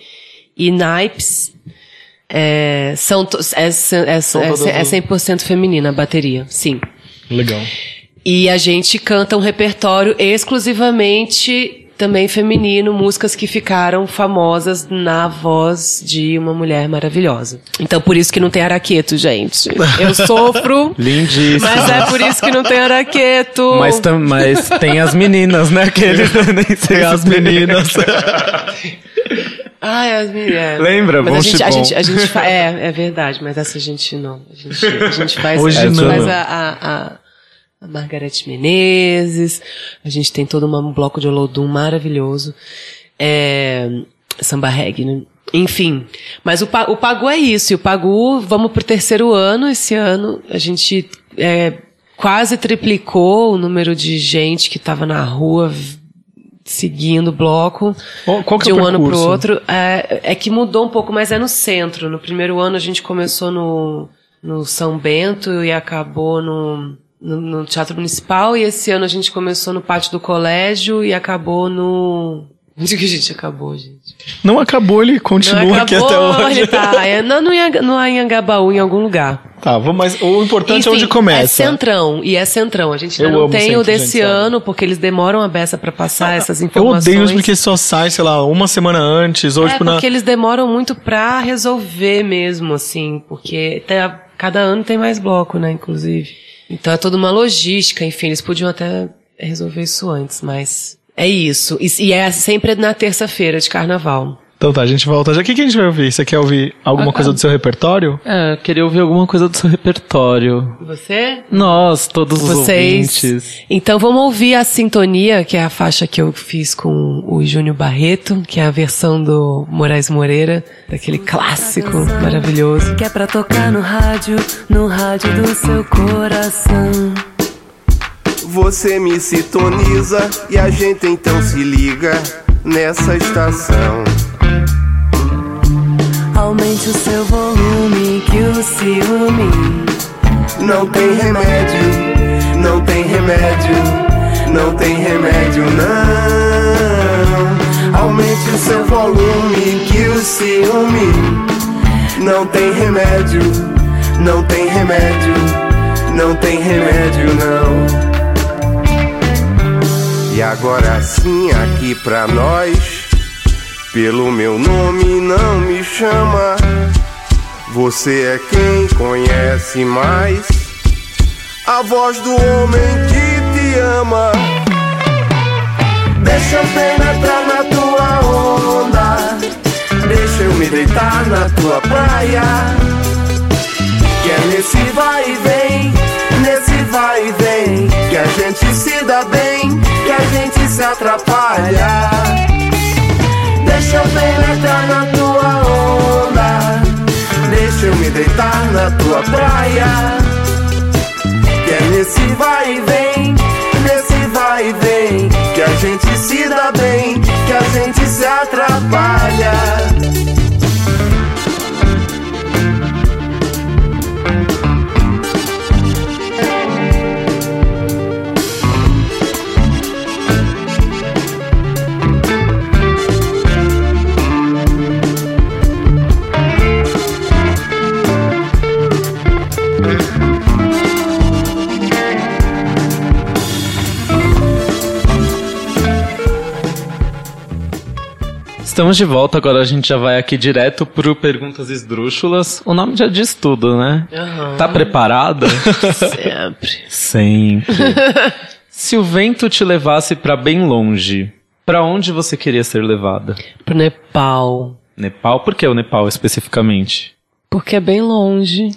e, e naipes é, são to- é, é, é, é cem por cento feminina a bateria, sim. Legal. E a gente canta um repertório exclusivamente também feminino, músicas que ficaram famosas na voz de uma mulher maravilhosa. Então por isso que não tem araqueto, gente. Eu sofro. Lindíssimo. Mas é por isso que não tem araqueto. Mas, tam, mas tem as meninas, né? Aqueles nem sei as meninas. Ah, as meninas. Lembra? Mas a gente, a gente, a gente fa- é, é verdade, mas essa a gente não. A gente, a gente faz, Hoje a, gente não. faz a, a, a A Margareth Menezes, a gente tem todo um bloco de Olodum maravilhoso, é, samba reggae, né? Enfim, mas o, o Pagu é isso, e o Pagu, vamos pro terceiro ano, esse ano a gente é, quase triplicou o número de gente que estava na rua seguindo o bloco, Qual que de um é o ano pro outro, é, é que mudou um pouco, mas é no centro, no primeiro ano a gente começou no, no São Bento e acabou no... No, no Teatro Municipal, e esse ano a gente começou no Pátio do Colégio e acabou no... Onde que a gente acabou, gente? Não acabou, ele continua não acabou, aqui até hoje. Ele tá, é, não, no Anhangabaú, em algum lugar. Tá, mas o importante Enfim, é onde começa. É centrão, e é centrão. A gente ainda não tem centro, o desse gente, ano, sabe? Porque eles demoram a beça pra passar ah, essas informações. Eu odeio isso porque só sai, sei lá, uma semana antes. Ou é, tipo, porque na... eles demoram muito pra resolver mesmo, assim, porque até, cada ano tem mais bloco, né, inclusive. Então é toda uma logística, enfim, eles podiam até resolver isso antes, mas é isso. E é sempre na terça-feira de carnaval. Então tá, a gente volta já. O que, que a gente vai ouvir? Você quer ouvir alguma ah, coisa do seu repertório? É, eu queria ouvir alguma coisa do seu repertório. Você? Nós, todos Vocês. os ouvintes. Então vamos ouvir a Sintonia, que é a faixa que eu fiz com o Júnior Barreto, que é a versão do Moraes Moreira, daquele clássico maravilhoso. Que é pra tocar no rádio, no rádio do seu coração. Você me sintoniza e a gente então se liga nessa estação. Aumente o seu volume que o ciúme não tem remédio, não tem remédio, não tem remédio não. Aumente o seu volume que o ciúme não tem remédio, não tem remédio, não tem remédio não. E agora sim aqui pra nós, pelo meu nome não me chama. Você é quem conhece mais a voz do homem que te ama. Deixa eu penetrar na tua onda, deixa eu me deitar na tua praia, que é nesse vai e vem, nesse vai e vem, que a gente se dá bem, que a gente se atrapalha. Deixa eu penetrar na tua onda, deixa eu me deitar na tua praia, que é nesse vai e vem, nesse vai e vem, que a gente se dá bem, que a gente se atrapalha. Estamos de volta, agora a gente já vai aqui direto pro Perguntas Esdrúxulas. O nome já diz tudo, né? Uhum. Tá preparada? Sempre. Sempre. Se o vento te levasse pra bem longe, pra onde você queria ser levada? Pro Nepal. Nepal? Por que o Nepal especificamente? Porque é bem longe.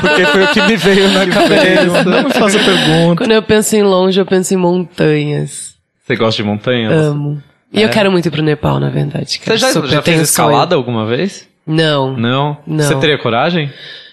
Porque foi o que me veio na cabeça. Não me faça pergunta. Quando eu penso em longe, eu penso em montanhas. Você gosta de montanhas? Amo. E é. eu quero muito ir pro Nepal, na verdade. Cara. Você já, Super, já fez escalada sonho. alguma vez? Não. Não? Não. Você teria coragem?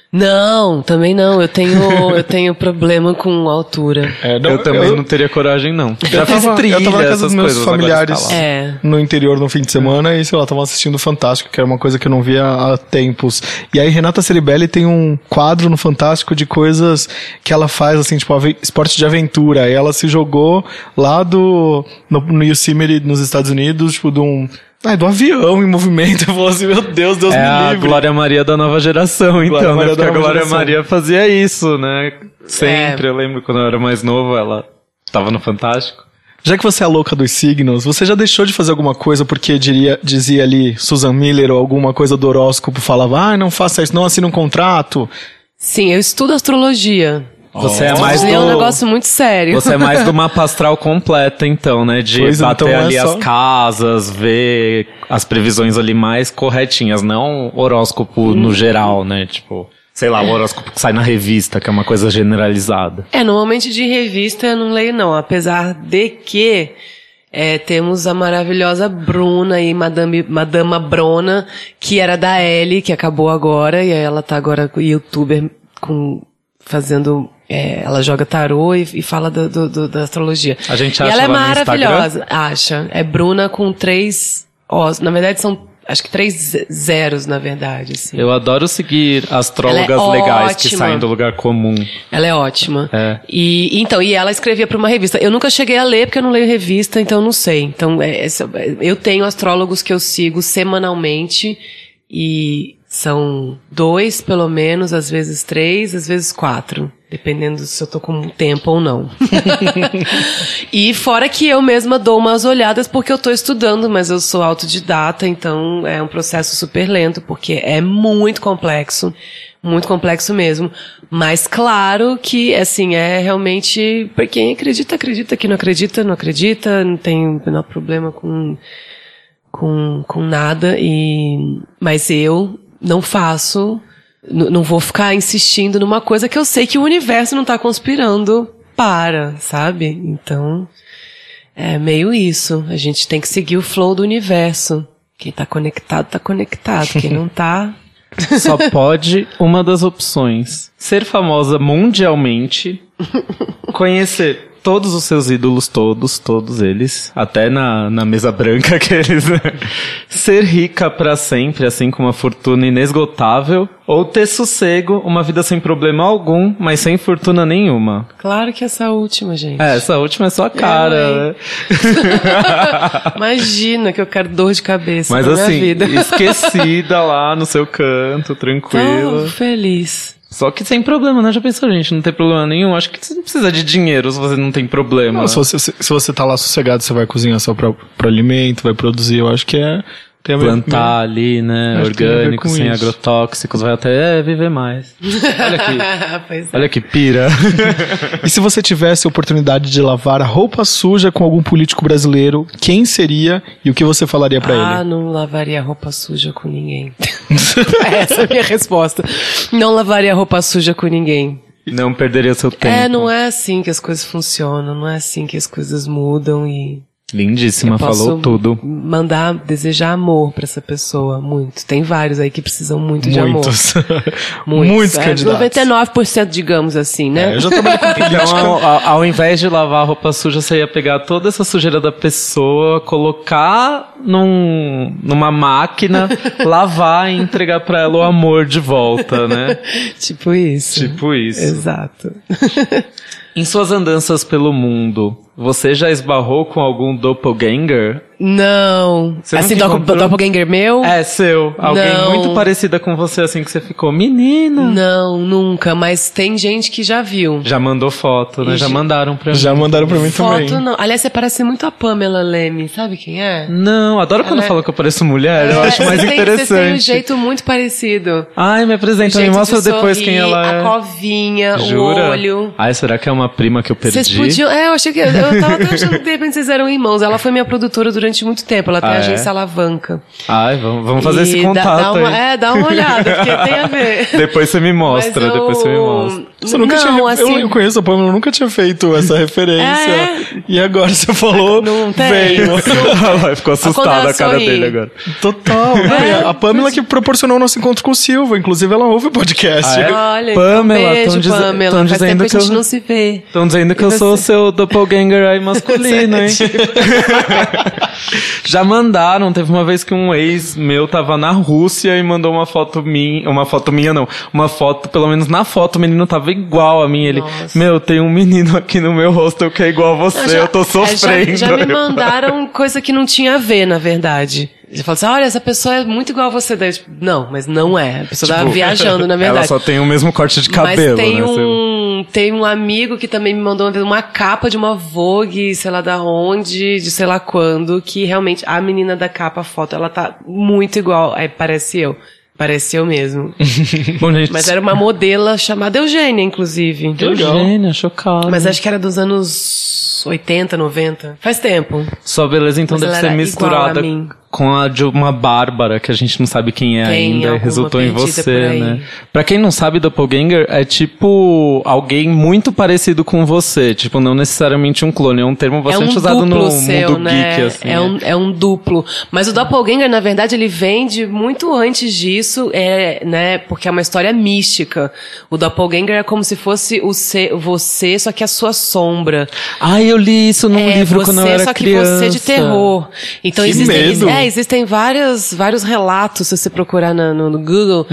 Não, também não. Eu tenho, eu tenho problema com altura. É, não, eu também eu... não teria coragem, não. Eu já tava, fiz trilha, eu tava na casa dos meus familiares é. no interior no fim de semana e, sei lá, tava assistindo Fantástico, que era uma coisa que eu não via há tempos. E aí Renata Ceribelli tem um quadro no Fantástico de coisas que ela faz, assim, tipo, esporte de aventura. E ela se jogou lá do... no, no Yosemite, nos Estados Unidos, tipo, de um... Ah, do avião em movimento. Eu falo assim, meu Deus, Deus é me livre. É a Glória Maria da nova geração, então, né? Porque a Glória Maria fazia isso, né? Sempre, é. eu lembro quando eu era mais novo, ela tava no Fantástico. Já que você é a louca dos signos, você já deixou de fazer alguma coisa porque diria, dizia ali Susan Miller ou alguma coisa do horóscopo, falava, ah, não faça isso, não assina um contrato? Sim, eu estudo astrologia. Você é mais do... é um negócio muito sério. Você é mais do mapa astral completa, então, né? De pois bater então ali é só... as casas, ver as previsões ali mais corretinhas. Não horóscopo hum. no geral, né? Tipo, sei lá, o horóscopo que sai na revista, que é uma coisa generalizada. É, normalmente de revista eu não leio, não. Apesar de que... É, temos a maravilhosa Bruna e Madame, Madama Brona, que era da Elle, que acabou agora. E ela tá agora youtuber com... fazendo... É, ela joga tarô e, e fala do, do, do, da astrologia. A gente acha e ela é maravilhosa. Acha. É Bruna com três Os. Na verdade, são acho que três zeros, na verdade. Assim. Eu adoro seguir astrólogas é legais ótima. que saem do lugar comum. Ela é ótima. É. E, então, e ela escrevia para uma revista. Eu nunca cheguei a ler, porque eu não leio revista, então eu não sei. Então, é, eu tenho astrólogos que eu sigo semanalmente e... São dois, pelo menos, às vezes três, às vezes quatro. Dependendo se eu tô com tempo ou não. E fora que eu mesma dou umas olhadas porque eu tô estudando, mas eu sou autodidata, então é um processo super lento, porque é muito complexo, muito complexo mesmo. Mas claro que, assim, é realmente... Pra quem acredita, acredita. Quem não acredita, não acredita. Não tem o menor problema com, com, com nada. E, mas eu... Não faço, n- não vou ficar insistindo numa coisa que eu sei que o universo não tá conspirando para, sabe? Então, é meio isso. A gente tem que seguir o flow do universo. Quem tá conectado, tá conectado. Quem não tá... Só pode uma das opções. Ser famosa mundialmente, conhecer todos os seus ídolos, todos, todos eles, até na, na mesa branca aqueles, né? Ser rica pra sempre, assim, com uma fortuna inesgotável, ou ter sossego, uma vida sem problema algum, mas sem fortuna nenhuma. Claro que essa última, gente. É, essa última é só a cara, é, né? Imagina que eu quero dor de cabeça mas, na assim, minha vida. Mas assim, esquecida lá no seu canto, tranquila. Tô feliz. Só que sem problema, né? Já pensou, gente? Não tem problema nenhum. Acho que você não precisa de dinheiro se você não tem problema. Não, se, você, se você tá lá sossegado, você vai cozinhar só pra, pra alimento, vai produzir. Eu acho que é... Tem plantar ver, ali, né? Orgânico, sem isso. agrotóxicos, vai até é, viver mais. Olha que, pois olha é. que pira. E se você tivesse a oportunidade de lavar roupa suja com algum político brasileiro, quem seria e o que você falaria pra ah, ele? Ah, não lavaria roupa suja com ninguém. Essa é a minha resposta. Não lavaria roupa suja com ninguém. Não perderia seu tempo. É, não é assim que as coisas funcionam, não é assim que as coisas mudam e... Lindíssima, falou tudo. Mandar, desejar amor pra essa pessoa, muito. Tem vários aí que precisam muito de Muitos. amor. Muitos. Muitos é, candidatos. noventa e nove por cento, digamos assim, né? É, eu já trabalhei com política. Então, ao, ao, ao invés de lavar a roupa suja, você ia pegar toda essa sujeira da pessoa, colocar num, numa máquina, lavar e entregar pra ela o amor de volta, né? Tipo isso. Tipo isso. Exato. Em suas andanças pelo mundo, você já esbarrou com algum doppelganger? Não. Você assim, do, doppelganger meu? É, seu. Alguém não. muito parecida com você, assim, que você ficou, menina. Não, nunca, mas tem gente que já viu. Já mandou foto, né? E já mandaram pra já mim. Já mandaram pra mim foto, também. Foto não. Aliás, você parece muito a Pamela Leme, sabe quem é? Não, adoro ela quando é... falam que eu pareço mulher, é, eu acho mais tem, interessante. Você tem um jeito muito parecido. Ai, me apresenta, me mostra de depois sorrir, quem ela é. A covinha, Jura? o olho. Ai, será que é uma prima que eu perdi? Vocês podiam... É, eu achei que... Eu Eu tava até achando que de repente vocês eram irmãos. Ela foi minha produtora durante muito tempo. Ela tem ah, a agência é? Alavanca. Ai, vamos, vamos fazer e esse contato dá, dá uma, aí. É, dá uma olhada, porque tem a ver. Depois você me mostra, eu... depois você me mostra. Você nunca não, tinha... assim... eu, eu conheço a Pamela, eu nunca tinha feito essa referência. É? E agora você falou, não tem. veio. Ela ficou assustada a, a cara dele agora. Total. É? A Pamela que proporcionou o nosso encontro com o Silva. Inclusive, ela ouve o podcast. Ah, é? Olha, Pamela, estão diz... dizendo que a gente eu... não se vê. Estão dizendo que e eu você? sou o seu doppelganger aí masculino, hein? Já mandaram, teve uma vez que um ex meu tava na Rússia e mandou uma foto minha, uma foto minha não, uma foto, pelo menos na foto o menino tava igual a mim, ele, Nossa. meu, tem um menino aqui no meu rosto que é igual a você, não, já, eu tô sofrendo. Já, já me mandaram coisa que não tinha a ver, na verdade. Já fala assim, olha, essa pessoa é muito igual a você. Daí, tipo, não, mas não é. A pessoa tipo, tava viajando, na verdade. Ela só tem o mesmo corte de cabelo, mas tem né? Um, tem um amigo que também me mandou uma capa de uma Vogue, sei lá da onde, de sei lá quando, que realmente a menina da capa, a foto, ela tá muito igual. Aí parece eu. Pareceu mesmo. Bom, gente... Mas era uma modelo chamada Eugênia, inclusive. Eugênia, chocada. Mas acho que era dos anos oitenta, noventa. Faz tempo. Sua beleza, então, Mas deve ser misturada a com a de uma Bárbara, que a gente não sabe quem é Tem ainda, e resultou em você, né? Pra quem não sabe, doppelganger é tipo alguém muito parecido com você. Tipo, não necessariamente um clone. É um termo bastante é um usado no seu, mundo né? geek, assim. É um, é um duplo. Mas o doppelganger, na verdade, ele vem de muito antes disso. Isso é, né, porque é uma história mística. O doppelganger é como se fosse o ser, você, só que a sua sombra. Ai, eu li isso num é, livro você, quando eu era criança. Só que você de terror. Então que existem, medo. É, existem vários, vários relatos, se você procurar na, no, no Google,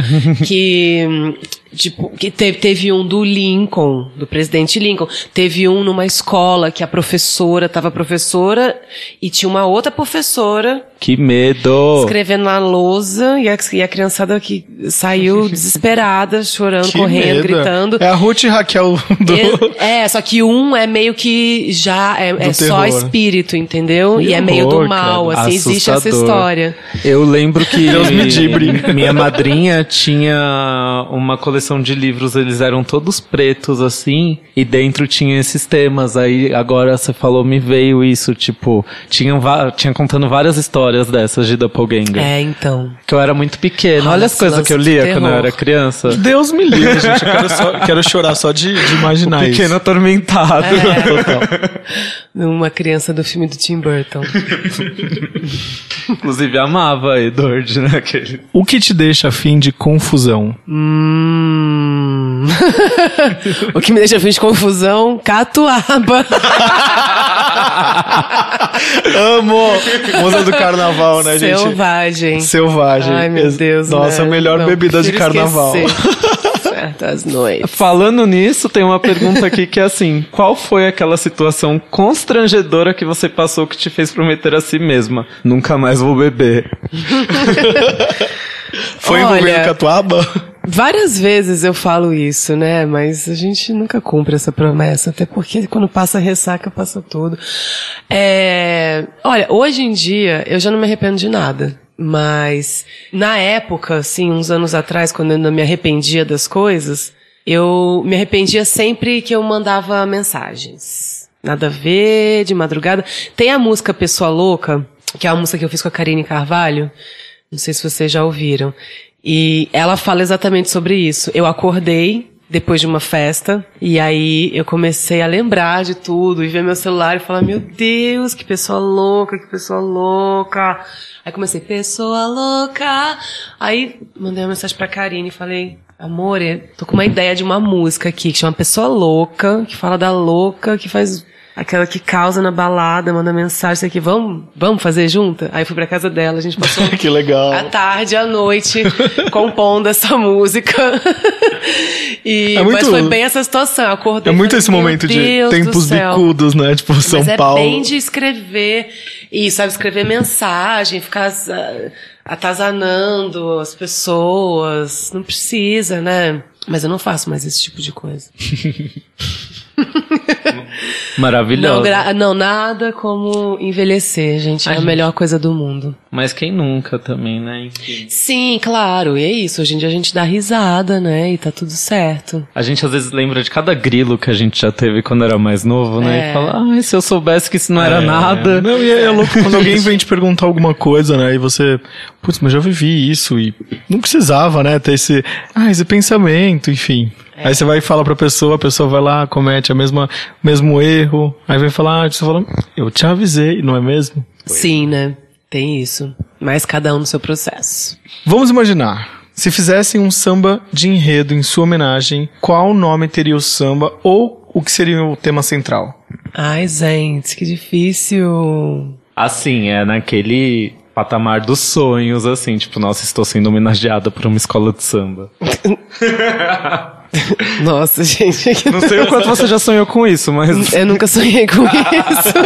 que... Tipo, que teve, teve um do Lincoln, do presidente Lincoln. Teve um numa escola que a professora tava professora e tinha uma outra professora. Que medo! Escrevendo na lousa e a, e a criançada que saiu desesperada, chorando, que correndo, medo. gritando. É a Ruth e Raquel do... É, é, só que um é meio que já, é, é só espírito, entendeu? Que e amor, é meio do mal, cara. Assim, assustador. Existe essa história. Eu lembro que... Deus me dibre. Minha madrinha tinha uma coleção de livros, eles eram todos pretos assim, e dentro tinha esses temas, aí agora você falou me veio isso, tipo, tinha, tinha contando várias histórias dessas de doppelganger. É, então. Que eu era muito pequena. Olha as coisas que eu lia quando eu era criança. Deus me livre, gente, eu quero, só, quero chorar só de, de imaginar isso. Pequeno atormentado. É. Total. Uma criança do filme do Tim Burton. Inclusive amava Edward, né? Aquele. O que te deixa a fim de confusão? Hum... O que me deixa fim de confusão? Catuaba. Amo! Moça do carnaval, né, gente? Selvagem. Selvagem. Ai, meu Deus. Nossa, né? melhor Não, bebida de carnaval. Certas noites. Falando nisso, tem uma pergunta aqui que é assim: qual foi aquela situação constrangedora que você passou que te fez prometer a si mesma? Nunca mais vou beber. Foi envolvendo catuaba? Várias vezes eu falo isso, né? Mas a gente nunca cumpre essa promessa, até porque quando passa ressaca, passa tudo. É... Olha, hoje em dia eu já não me arrependo de nada. Mas, na época, assim, uns anos atrás, quando eu ainda me arrependia das coisas, eu me arrependia sempre que eu mandava mensagens. Nada a ver, de madrugada. Tem a música Pessoa Louca, que é a música que eu fiz com a Karine Carvalho. Não sei se vocês já ouviram. E ela fala exatamente sobre isso. Eu acordei depois de uma festa, e aí eu comecei a lembrar de tudo, e ver meu celular e falar, meu Deus, que pessoa louca, que pessoa louca. Aí comecei, pessoa louca. Aí mandei uma mensagem pra Karine e falei, amor, tô com uma ideia de uma música aqui, que chama Pessoa Louca, que fala da louca, que faz... Aquela que causa na balada, manda mensagem, isso aqui, vamos, vamos fazer junta? Aí eu fui pra casa dela, a gente passou que legal. A tarde, a noite, compondo essa música. E, é muito, mas foi bem essa situação, eu acordei. É muito falei, esse momento Deus de tempos bicudos, né? Tipo, São mas é Paulo. É bem de escrever, e sabe, escrever mensagem, ficar atazanando as pessoas, não precisa, né? Mas eu não faço mais esse tipo de coisa. Maravilhoso. Não, gra- não, nada como envelhecer, gente. É a, a gente... melhor coisa do mundo. Mas quem nunca também, né? Enfim. Sim, claro. E é isso. Hoje em dia a gente dá risada, né? E tá tudo certo. A gente às vezes lembra de cada grilo que a gente já teve quando era mais novo, né? É. E fala, ah, se eu soubesse que isso não era é. nada. Não, e é louco quando alguém vem te perguntar alguma coisa, né? E você, putz, mas já vivi isso. E não precisava, né? Ter esse, ah, esse pensamento, enfim. É. Aí você vai e fala pra pessoa, a pessoa vai lá, comete o mesmo erro, aí vai falar, ah, você fala, eu te avisei, não é mesmo? Sim, né? Tem isso. Mas cada um no seu processo. Vamos imaginar, se fizessem um samba de enredo em sua homenagem, qual nome teria o samba ou o que seria o tema central? Ai, gente, que difícil. Assim, é naquele... patamar dos sonhos, assim, tipo, nossa, estou sendo homenageada por uma escola de samba. Nossa, gente. Não sei o quanto você já sonhou com isso, mas... Eu nunca sonhei com isso.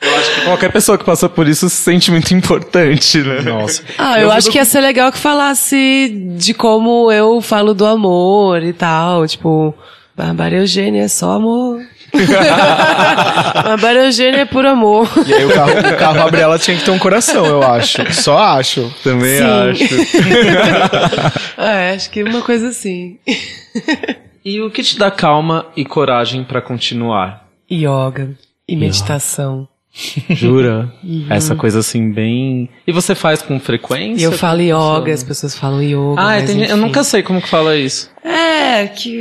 Eu acho que qualquer pessoa que passa por isso se sente muito importante, né? Nossa. Ah, eu, eu acho que ia ser legal que falasse de como eu falo do amor e tal, tipo, Bárbara Eugênia é só amor. A Bárbara Eugênia é por amor. E aí o carro, o carro abre ela tinha que ter um coração, eu acho. Só acho. Também Sim. acho. É, acho que uma coisa assim. E o que te dá calma e coragem pra continuar? Yoga e meditação. Jura? Uhum. Essa coisa assim bem... E você faz com frequência? Eu falo yoga, as pessoas falam yoga. Ah, entendi. Eu nunca sei como que fala isso. É, que...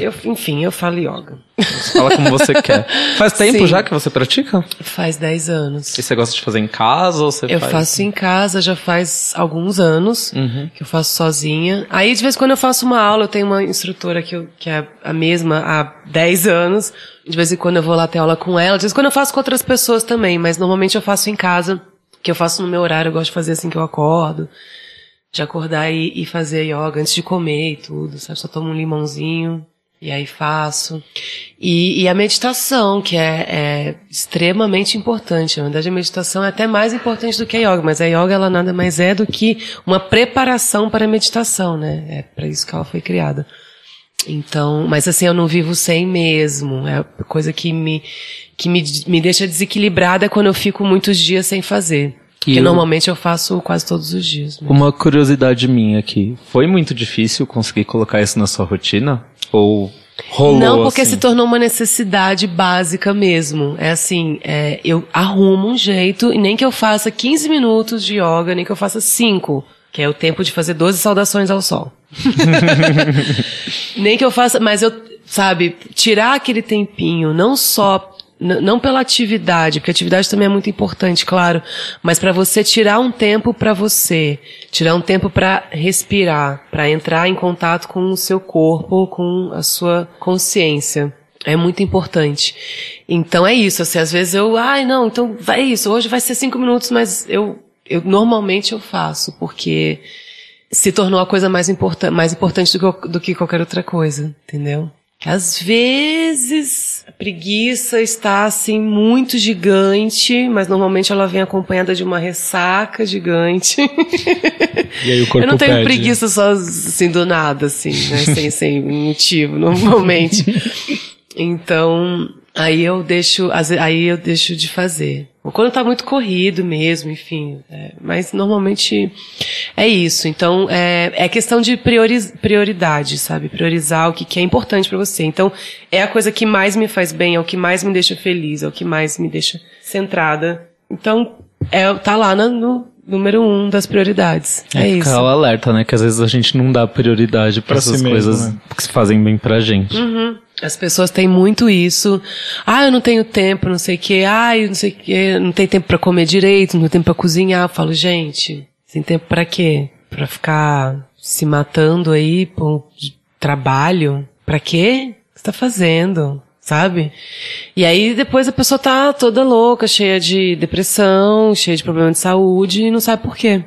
eu, enfim, eu falo yoga. Você fala como você quer. Faz tempo Sim. já que você pratica? Faz dez anos. E você gosta de fazer em casa? Ou você eu faz... faço em casa, já faz alguns anos uhum. que eu faço sozinha. Aí de vez em quando eu faço uma aula, eu tenho uma instrutora que, eu, que é a mesma há dez anos. De vez em quando eu vou lá ter aula com ela. De vez em quando eu faço com outras pessoas também, mas normalmente eu faço em casa, que eu faço no meu horário, eu gosto de fazer assim que eu acordo, de acordar e, e fazer yoga antes de comer e tudo, sabe? Só tomo um limãozinho e aí faço. E, e a meditação, que é, é extremamente importante. Na verdade, a meditação é até mais importante do que a yoga, mas a yoga ela nada mais é do que uma preparação para a meditação, né? É para isso que ela foi criada. Então, mas assim, eu não vivo sem mesmo. É a coisa que me, que me, me deixa desequilibrada quando eu fico muitos dias sem fazer. Que Porque eu... normalmente eu faço quase todos os dias. Mesmo. Uma curiosidade minha aqui. Foi muito difícil conseguir colocar isso na sua rotina? Ou... Rolou, não, porque assim. Se tornou uma necessidade básica mesmo. É assim, é, eu arrumo um jeito, e nem que eu faça quinze minutos de yoga, nem que eu faça cinco, que é o tempo de fazer doze saudações ao sol. Nem que eu faça, mas eu, sabe, tirar aquele tempinho, não só... N- não pela atividade, porque a atividade também é muito importante, claro, mas para você tirar um tempo para você, tirar um tempo para respirar, para entrar em contato com o seu corpo, com a sua consciência. É muito importante. Então é isso, assim, às vezes eu, ai não, então vai isso, hoje vai ser cinco minutos, mas eu, eu normalmente eu faço, porque se tornou a coisa mais, importan- mais importante do que, do que qualquer outra coisa, entendeu? Às vezes a preguiça está assim muito gigante, mas normalmente ela vem acompanhada de uma ressaca gigante. E aí o corpo Eu não tenho pede. preguiça só assim do nada, assim, né? sem, sem motivo, normalmente. Então Aí eu deixo, aí eu deixo de fazer. Ou quando tá muito corrido mesmo, enfim. É, mas normalmente é isso. Então, é, é questão de priori- prioridade, sabe? Priorizar o que, que é importante pra você. Então, é a coisa que mais me faz bem, é o que mais me deixa feliz, é o que mais me deixa centrada. Então, é, tá lá no, no número um das prioridades. É, é isso. Ficar o alerta, né? Que às vezes a gente não dá prioridade pra, pra essas si coisas mesmo, né? Que se fazem bem pra gente. Uhum. As pessoas têm muito isso. Ah, eu não tenho tempo, não sei o quê. Ah, eu não sei o quê. Não tem tempo pra comer direito, não tem tempo pra cozinhar. Eu falo, gente, sem tempo pra quê? Pra ficar se matando aí por trabalho? Pra quê? O que você tá fazendo? Sabe? E aí depois a pessoa tá toda louca, cheia de depressão, cheia de problema de saúde e não sabe por quê.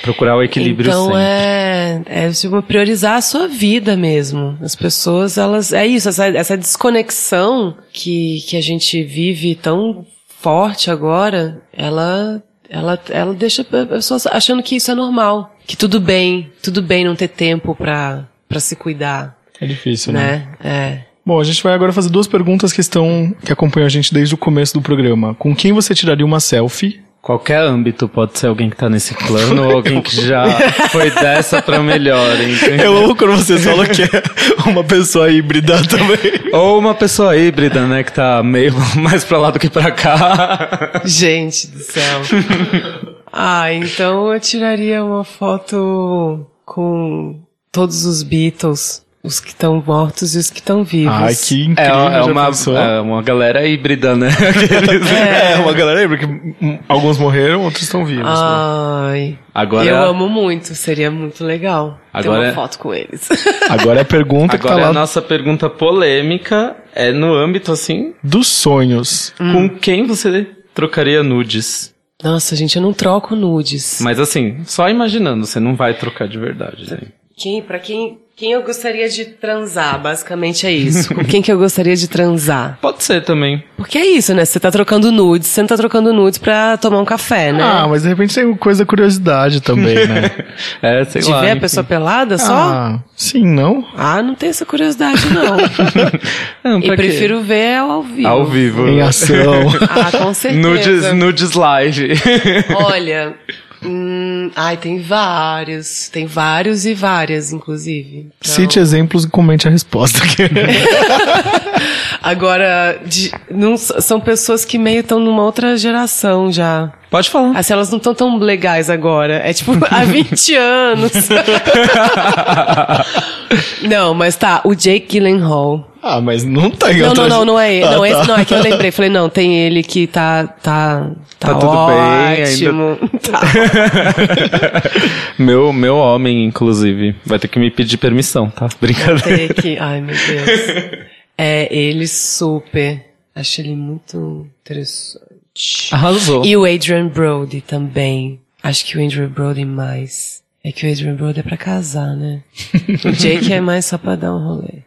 Procurar o equilíbrio então, sempre. Então é, é tipo, priorizar a sua vida mesmo. As pessoas, elas, é isso, essa, essa desconexão que, que a gente vive tão forte agora, ela, ela, ela deixa a pessoa achando que isso é normal. Que tudo bem, tudo bem não ter tempo pra, pra se cuidar. É difícil, né? né? É. Bom, a gente vai agora fazer duas perguntas que estão, que acompanham a gente desde o começo do programa. Com quem você tiraria uma selfie? Qualquer âmbito, pode ser alguém que tá nesse plano ou alguém que já foi dessa pra melhor, entendeu? Eu amo quando você fala que é uma pessoa híbrida também. Ou uma pessoa híbrida, né, que tá meio mais pra lá do que pra cá. Gente do céu. Ah, então eu tiraria uma foto com todos os Beatles. Os que estão mortos e os que estão vivos. Ai, que incrível. É, é, uma, é uma galera híbrida, né? Aqueles... é. é, uma galera híbrida. Porque alguns morreram, outros estão vivos. Ai. Né? Agora... eu amo muito. Seria muito legal agora ter uma é... foto com eles. Agora é a pergunta agora que tá lá. Agora a nossa pergunta polêmica é no âmbito, assim... dos sonhos. Hum. Com quem você trocaria nudes? Nossa, gente, eu não troco nudes. Mas assim, só imaginando. Você não vai trocar de verdade, né? Quem, pra quem... Quem eu gostaria de transar, basicamente é isso. Com quem que eu gostaria de transar? Pode ser também. Porque é isso, né? Você tá trocando nudes, você não tá trocando nudes pra tomar um café, né? Ah, mas de repente tem coisa da curiosidade também, né? É, sei de lá. De ver enfim. A pessoa pelada ah, só? Ah, sim, não? Ah, não tem essa curiosidade, não. Não, e prefiro ver ela ao vivo. Ao vivo. Em ação. Ah, com certeza. Nudes, nudes live. Olha... Hum, ai, tem vários. Tem vários e várias, inclusive. Então... cite exemplos e comente a resposta aqui. Agora, de, não, são pessoas que meio estão numa outra geração já. Pode falar. Assim, elas não estão tão legais agora. É tipo, há vinte anos. Não, mas tá, o Jake Gyllenhaal. Ah, mas não tá em não, outra... não, não, não é ele. Ah, não, tá. Esse não é que eu lembrei. Falei, não, tem ele que tá... Tá, tá, tá tudo ótimo. Bem. Ainda... tá. meu, meu homem, inclusive, vai ter que me pedir permissão, tá? Brincadeira. Vai ter que... ai, meu Deus. É, ele super... acho ele muito interessante. Arrasou. E o Adrian Brody também. Acho que o Adrian Brody mais... é que o Adrian Brody é pra casar, né? O Jake é mais só pra dar um rolê.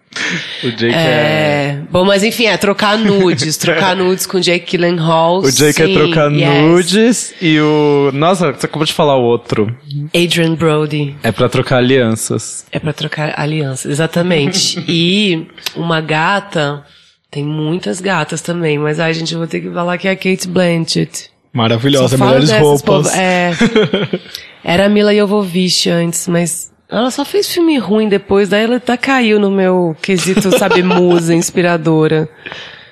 O Jake é... é... bom, mas enfim, é trocar nudes. Trocar nudes com o Jake Gyllenhaal. O Jake sim, é trocar yes. nudes e o... nossa, você acabou de falar o outro. Adrian Brody. É pra trocar alianças. É pra trocar alianças, exatamente. E uma gata... tem muitas gatas também, mas ai, gente, eu vou ter que falar que é a Kate Blanchett. Maravilhosa, melhores roupas. Povo, é... era a Mila Jovovich antes, mas ela só fez filme ruim depois, daí ela tá caiu no meu quesito, sabe, musa inspiradora.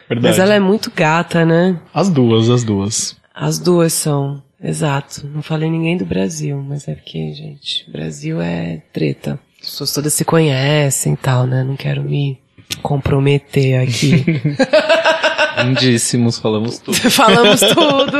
Verdade. Mas ela é muito gata, né? As duas, as duas. As duas são, exato. Não falei ninguém do Brasil, mas é porque, gente, Brasil é treta. As pessoas todas se conhecem e tal, né? Não quero me comprometer aqui. Lindíssimos, falamos tudo. Falamos tudo.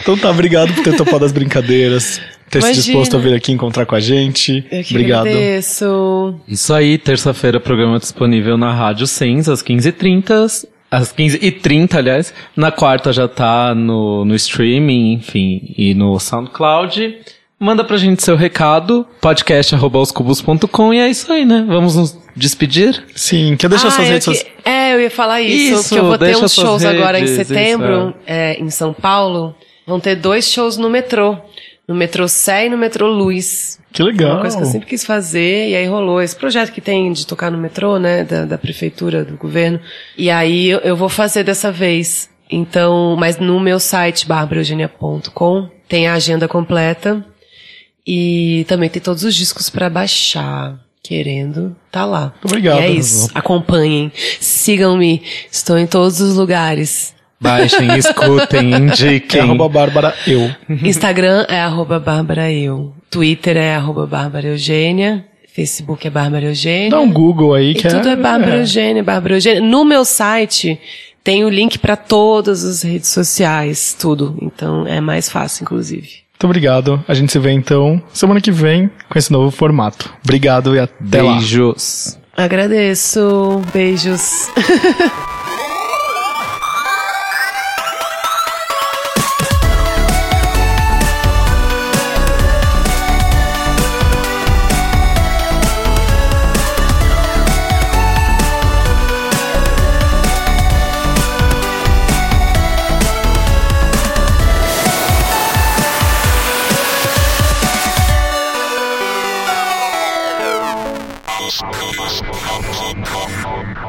Então tá, obrigado por ter topado as brincadeiras. Ter se disposto a vir aqui encontrar com a gente. Eu que obrigado. Agradeço. Isso aí, terça-feira, programa disponível na Rádio Sens, às quinze e trinta. Às quinze e trinta, aliás. Na quarta já tá no, no streaming, enfim, e no Soundcloud. Manda pra gente seu recado, podcast arroba aos cubos ponto com, e é isso aí, né? Vamos nos despedir? Sim, quer deixar ah, suas redes sociais? Que... é, eu ia falar isso, isso que eu vou ter uns shows redes, agora em setembro, isso, é. É, em São Paulo. Vão ter dois shows no metrô. no metrô Sé e no metrô Luz. Que legal. Uma coisa que eu sempre quis fazer, e aí rolou esse projeto que tem de tocar no metrô, né, da, da prefeitura, do governo, e aí eu, eu vou fazer dessa vez. Então, mas no meu site, bárbara eugênia ponto com, tem a agenda completa e também tem todos os discos pra baixar. Querendo, tá lá. Obrigado. E é isso. Acompanhem, sigam-me, estou em todos os lugares. Baixem, escutem, indiquem. É arroba Bárbara Eu. Instagram é arroba Bárbara Eu. Twitter é arroba Bárbara Eugênia. Facebook é Bárbara Eugênia. Dá um Google aí que e é. Tudo é Bárbara é. Eugênia, Bárbara Eugênia. No meu site tem o link pra todas as redes sociais, tudo. Então é mais fácil, inclusive. Muito obrigado. A gente se vê, então, semana que vem com esse novo formato. Obrigado e até lá. Beijos. Agradeço. Beijos. Come, come, come.